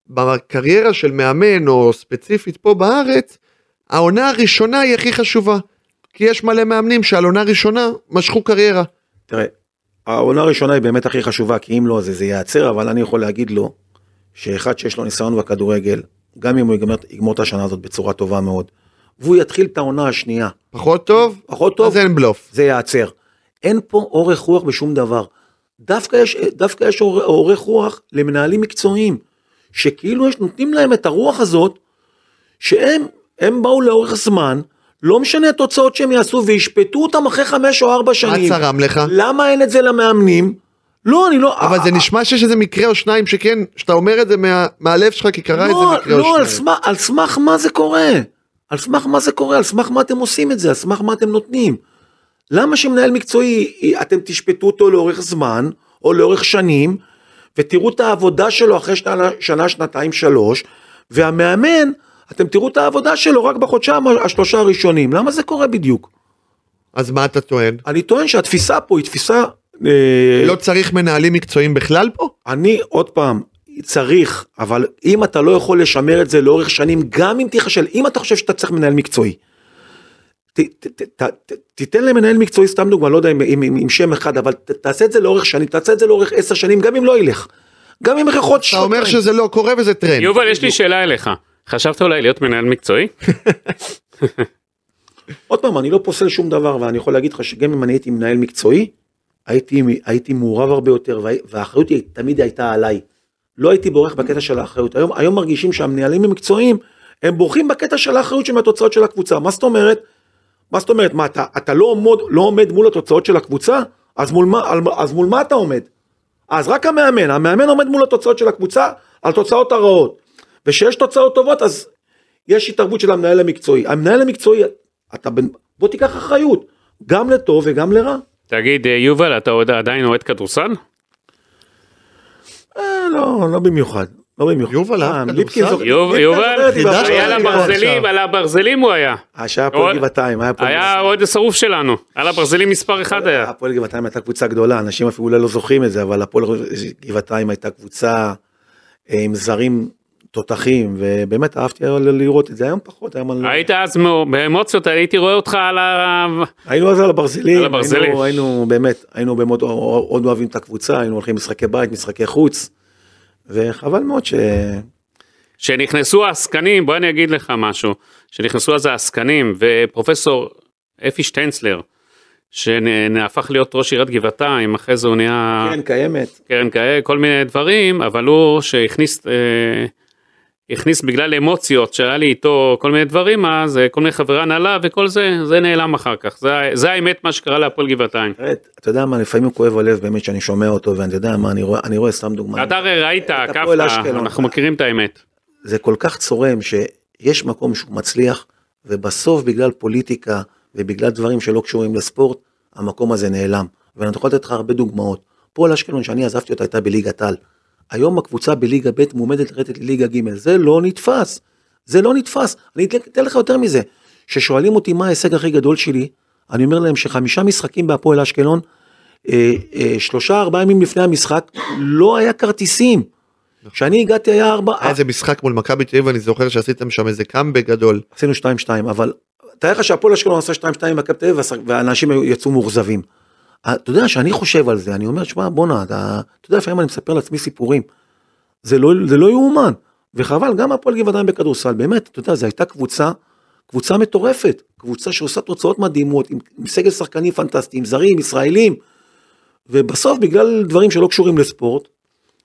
בקריירה של מאמן, או ספציפית פה בארץ, העונה הראשונה היא הכי חשובה. כי יש מלא מאמנים שעל עונה ראשונה משכו קריירה. תראה, העונה הראשונה היא באמת הכי חשובה, כי אם לא זה ייעצר, אבל אני יכול להגיד לו, שאחד שיש לו ניסיון בכדורגל, גם אם הוא יגמור את השנה הזאת בצורה טובה מאוד, והוא יתחיל את העונה השנייה. פחות טוב? פחות טוב. אז אין בלוף. זה ייעצר. אין פה אורך רוח בשום דבר. דווקא יש אורך רוח למנהלים מקצועיים, שכאילו נותנים להם את הרוח הזאת, שהם באו לאורך זמן, לא משנה התוצאות שהם יעשו, וישפטו אותם אחרי 5 או 4 שנים. מה צרם לך? למה אין את זה למאמנים? לא, אני לא... אבל זה נשמע שיש איזה מקרה או שניים שכן, שאתה אומר את זה מהלב שלך, כי קרה איזה מקרה או שניים. לא, על סמך מה זה קורה? על סמך מה זה קורה? על סמך מה אתם עושים את זה? על סמך מה אתם נותנים? למה שמנהל מקצועי, אתם תשפטו אותו לאורך זמן, או לאורך שנים, ותראו את העבודה שלו אחרי שנה, 2, 3, והמאמן, אתם תראו את העבודה שלו רק בחודשיים, 3 הראשונים. למה זה קורה בדיוק? אז מה אתה טוען? אני טוען שהתפיסה פה היא תפיסה... לא צריך מנהלים מקצועיים בכלל פה? אני עוד פעם, צריך, אבל אם אתה לא יכול לשמר את זה לאורך שנים, גם אם תיחשל, אם אתה חושב שאתה צריך מנהל מקצועי, תיתן למנהל מקצועי, סתם דוגמה, לא יודע אם שם אחד, אבל תעשה את זה לאורך שנים, תעשה את זה לאורך 10 שנים, גם אם לא ילך, גם אם רכות אתה אומר שזה לא קורה וזה טרנד. יובל, יש לי שאלה אליך, חשבת אולי להיות מנהל מקצועי? עוד פעם, אני לא פוסל שום דבר, ואני יכול להגיד לך שגם אם אני הייתי מנהל מקצועי, הייתי מעורב הרבה יותר, והאחריות תמיד הייתה עליי, לא הייתי בורח בקטע של האחריות. היום מרגישים שהמנהלים המקצועיים, הם בורחים בקטע של האחריות שמהתוצאות של הקבוצה. מה זאת אומרת? מה, אתה לא עומד מול התוצאות של הקבוצה? אז מול מה אתה עומד? אז רק המאמן עומד מול התוצאות של הקבוצה, על תוצאות הרעות. ושיש תוצאות טובות, אז יש התערבות של המנהל המקצועי. המנהל המקצועי, בוא תיקח אחריות, גם לטוב וגם לרע. תגיד, יובל, אתה עדיין אוהד כדורסל? לא במיוחד. יובל, היה לברזלים, על הברזלים הוא היה. שהיה הפועל גבעתיים. היה עוד השרוף שלנו, על הברזלים מספר 1 היה. הפועל גבעתיים הייתה קבוצה גדולה, אנשים אפילו לא זוכרים את זה, אבל הפועל גבעתיים הייתה קבוצה עם זרים תותחים, ובאמת אהבתי לראות את זה, היום פחות. היית אז באמוציות, הייתי רואה אותך על ה... היינו אז על הברזלים, היינו באמת עוד אוהבים את הקבוצה, היינו הולכים משחקי בית, משחקי חוץ, וחבל מאוד שנכנסו העסקנים, בוא אני אגיד לך משהו, שנכנסו אז העסקנים, ופרופסור אפי שטיינצלר, שנהפך להיות ראש עיריית גבעתיים, אחרי זה הוא נהיה... קרן קיימת, כל מיני דברים, אבל הוא שהכניס, בגלל אמוציות, שהיה לי איתו כל מיני דברים, אז כל מיני חברה נעלה, וכל זה נעלם אחר כך, זה האמת מה שקרה להפועל גבעתיים. אתה יודע מה, לפעמים הוא כואב הלב, באמת שאני שומע אותו, ואני יודע מה, אני רואה סתם דוגמה. אתה ראית, כפת, אנחנו מכירים את האמת. זה כל כך צורם, שיש מקום שהוא מצליח, ובסוף בגלל פוליטיקה, ובגלל דברים שלא קשורים לספורט, המקום הזה נעלם. ואני יכול לתת לך הרבה דוגמאות. הפועל אשקלון שאני עזבתי אותה הייתה בליגת העל. היום הקבוצה בליגה ב' מועמדת לרדת לליגה ג'. זה לא נתפס. אני אתן לך יותר מזה. ששואלים אותי מה ההישג הכי גדול שלי, אני אומר להם ש5 משחקים בהפועל אשקלון, 3-4 ימים לפני המשחק, לא היה כרטיסים. כשאני הגעתי היה 4... היה איזה משחק מול מכבי תל אביב, אני זוכר שעשיתם שם איזה קאמבק גדול. עשינו 2-2, אבל... תאריך שהפועל אשקלון עשה 2-2 מכבי והאנשים יצאו מאוכזבים. אתה יודע שאני חושב על זה, אני אומר, שמע, בונה, אתה יודע, לפעמים אני מספר לעצמי סיפורים. זה לא יאומן, וחבל. גם הפועל גבעתיים בכדורסל, באמת, אתה יודע, זו הייתה קבוצה מטורפת, קבוצה שעושה תוצאות מדהימות, עם סגל שחקנים פנטסטיים, זרים, ישראלים, ובסוף, בגלל דברים שלא קשורים לספורט,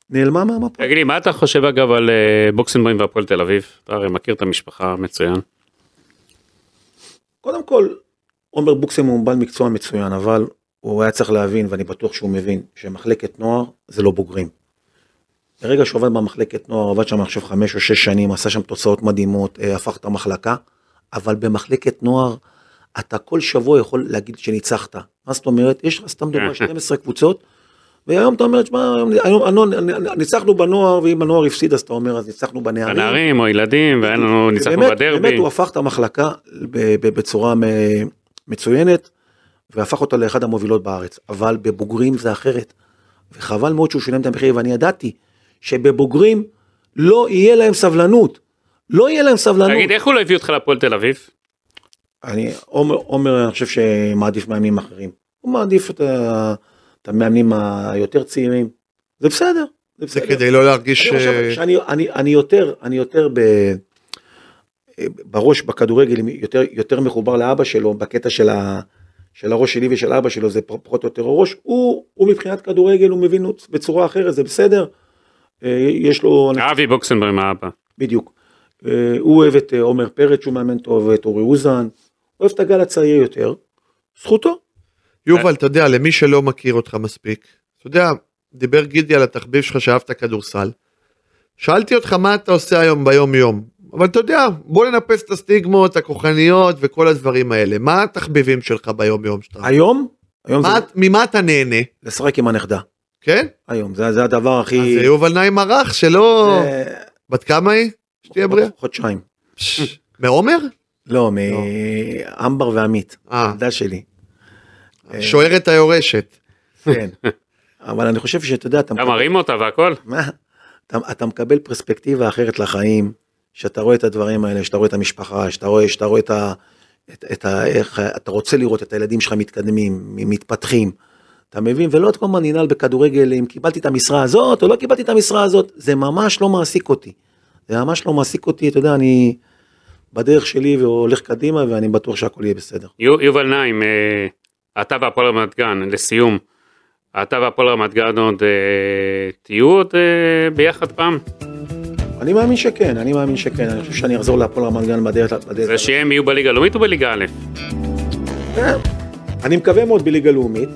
נעלמה מהמפה. תגיד לי, מה אתה חושב אגב על בוקסנבוים והפועל תל אביב? אתה הרי מכיר את המשפחה מצוין. קודם כל, עומר בוקסנבוים הוא בעל מקצוע מצוין, אבל הוא היה צריך להבין, ואני בטוח שהוא מבין, שמחלקת נוער זה לא בוגרים. ברגע שעובד במחלקת נוער, עובד שם עכשיו 5 או 6 שנים, עשה שם תוצאות מדהימות, הפך את המחלקה, אבל במחלקת נוער, אתה כל שבוע יכול להגיד שניצחת. מה זאת אומרת? יש לך סתם דוגמה 12 קבוצות, והיום אתה אומר, ניצחנו בנוער, ואם הנוער הפסיד, אז אתה אומר, אז ניצחנו בנערים או ילדים, וניצחנו בדרבי. באמת הוא הפך את המחלקה בצורה מצוינת, והפך אותה לאחד המובילות בארץ. אבל בבוגרים זה אחרת, וחבל מאוד שהוא שילם את המחיר, ואני ידעתי שבבוגרים לא יהיה להם סבלנות. לא יהיה להם סבלנות. תגיד, איך הוא לא הביא אותך לפועל תל אביב? עומר, אני חושב שמעדיף מאמנים אחרים. הוא מעדיף את המאמנים היותר צעירים. זה בסדר. זה כדי לא להרגיש... אני יותר בראש, בכדורגל, יותר מחובר לאבא שלו, בקטע של הראש שלי ושל אבא שלו, זה פחות או יותר הראש. הוא מבחינת כדורגל, הוא מבין בצורה אחרת, זה בסדר. יש לו... אבי בוקסנבוים האבא. בדיוק. הוא אוהב את עומר פרץ, שהוא מאמן טוב, את אורי אוזן, אוהב את הגל הצעיר יותר, זכותו. יובל, אתה יודע, למי שלא מכיר אותך מספיק, אתה יודע, דיבר גידי על התחביב שלך שאהבת כדורסל, שאלתי אותך מה אתה עושה היום ביום יום, אבל אתה יודע, בוא ננפס את הסטיגמות, הכוחניות וכל הדברים האלה, מה התחביבים שלך ביום יום? היום? ממה אתה נהנה? לשחק עם הנכדה. כן? היום, זה הדבר הכי... אז יובל נעים ערך שלא... בת כמה היא? שתהיה בריאה? חודשיים. מעומר? לא, מאמבר ועמית, הילדה שלי. שוערת היורשת. כן, אבל אני חושב שאתה יודע, אתה מרים אותה והכל? אתה מקבל פרספקטיבה אחרת לחיים, שאתה רואה את הדברים האלה, שאתה רואה את המשפחה, שאתה רואה את איך, אתה רוצה לראות את הילדים שלך מתקדמים, מתפתחים, אתה מבין? ולא את כל מה ננעל בכדורגל, אם קיבלתי את המשרה הזאת או לא קיבלתי את המשרה הזאת, זה ממש לא מעסיק אותי. זה ממש לא מעסיק אותי, אתה יודע, אני בדרך שלי והולך קדימה, ואני בטוח שהכל יהיה בסדר. יובל נעים, אתה והפועל רמת גן, לסיום, אתה והפועל רמת גן עוד תהיו עוד ביחד פעם? אני מאמין שכן, אני חושב שאני אחזור להפועל רמת גן בדרך. זה שהם יהיו בליגה לאומית או בליגה א'? אני מקווה מאוד בליגה לאומית,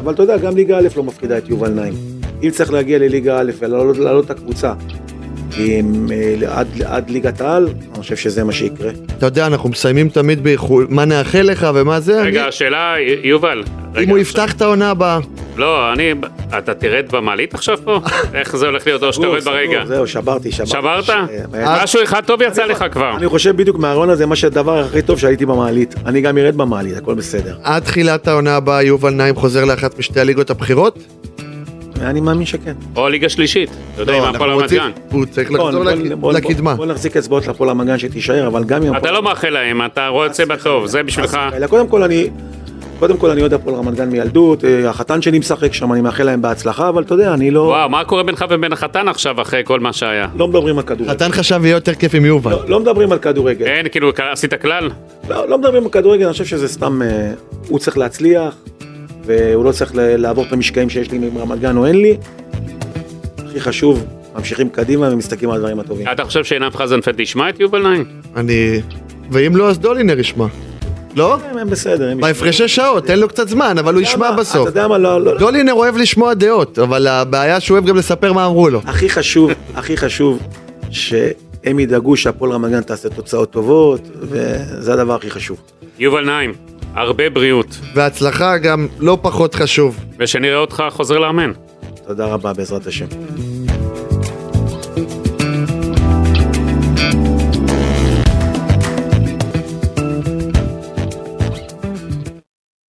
אבל אתה יודע, גם ליגה א' לא מפחידה את יובל נעים. אם צריך להגיע לליגה א' ולעלות את הקבוצה, עד ליגת העל, אני חושב שזה מה שיקרה. אתה יודע, אנחנו מסיימים תמיד באיחול, מה נאחל לך ומה זה? רגע, השאלה, יובל. אם הוא יפתח את העונה הבאה. לא, אתה תרד במעלית עכשיו פה? איך זה הולך להיות, או שתרד ברגע? זהו, שברת? משהו אחד טוב יצא לך כבר. אני חושב בדיוק מהרעיון הזה, מה שהדבר הכי טוב שהייתי במעלית. אני גם ירד במעלית, הכל בסדר. עד תחילת העונה הבאה, יובל נעים חוזר לאחת משתי הליגות הבכירות? אני מאמין שכן. או ליגה שלישית, אתה יודע, עם הפועל רמת גן. הוא צריך לחזור לקדמה. בוא נחזיק אצבעות לפועל רמת גן שתישאר, אבל גם אם... אתה לא מאחל להם, אתה רוצה בטוב, זה בשבילך. קודם כל אני יודע הפועל רמת גן מילדות, החתן שלי משחק שם, אני מאחל להם בהצלחה, אבל אתה יודע, אני לא... וואו, מה קורה בינך ובין החתן עכשיו אחרי כל מה שהיה? לא מדברים על כדורגל. חתן חשב יהיה יותר כיף עם יובל. לא מדברים על כדורגל. אין, כאילו, עשית כלל? לא מדברים על כדורגל, אני חושב שזה סתם, הוא צריך להצליח. והוא לא צריך לעבור את המשקעים שיש לי עם רמת גן או אין לי. הכי חשוב, ממשיכים קדימה ומסתכלים על הדברים הטובים. אתה חושב שעיניו חזנפלד ישמע את יובל נעים? אני... ואם לא, אז דולינר ישמע. לא? הם בסדר. בהפרשי שעות, תן לו קצת זמן, אבל הוא ישמע בסוף. אתה יודע מה, לא... דולינר אוהב לשמוע דעות, אבל הבעיה שהוא אוהב גם לספר מה אמרו לו. הכי חשוב שהם ידאגו שהפועל רמת גן תעשה תוצאות טובות, וזה הדבר הכי חשוב. יובל נעים. הרבה בריאות. והצלחה גם לא פחות חשוב. ושנראה אותך חוזר לאמן. תודה רבה, בעזרת השם.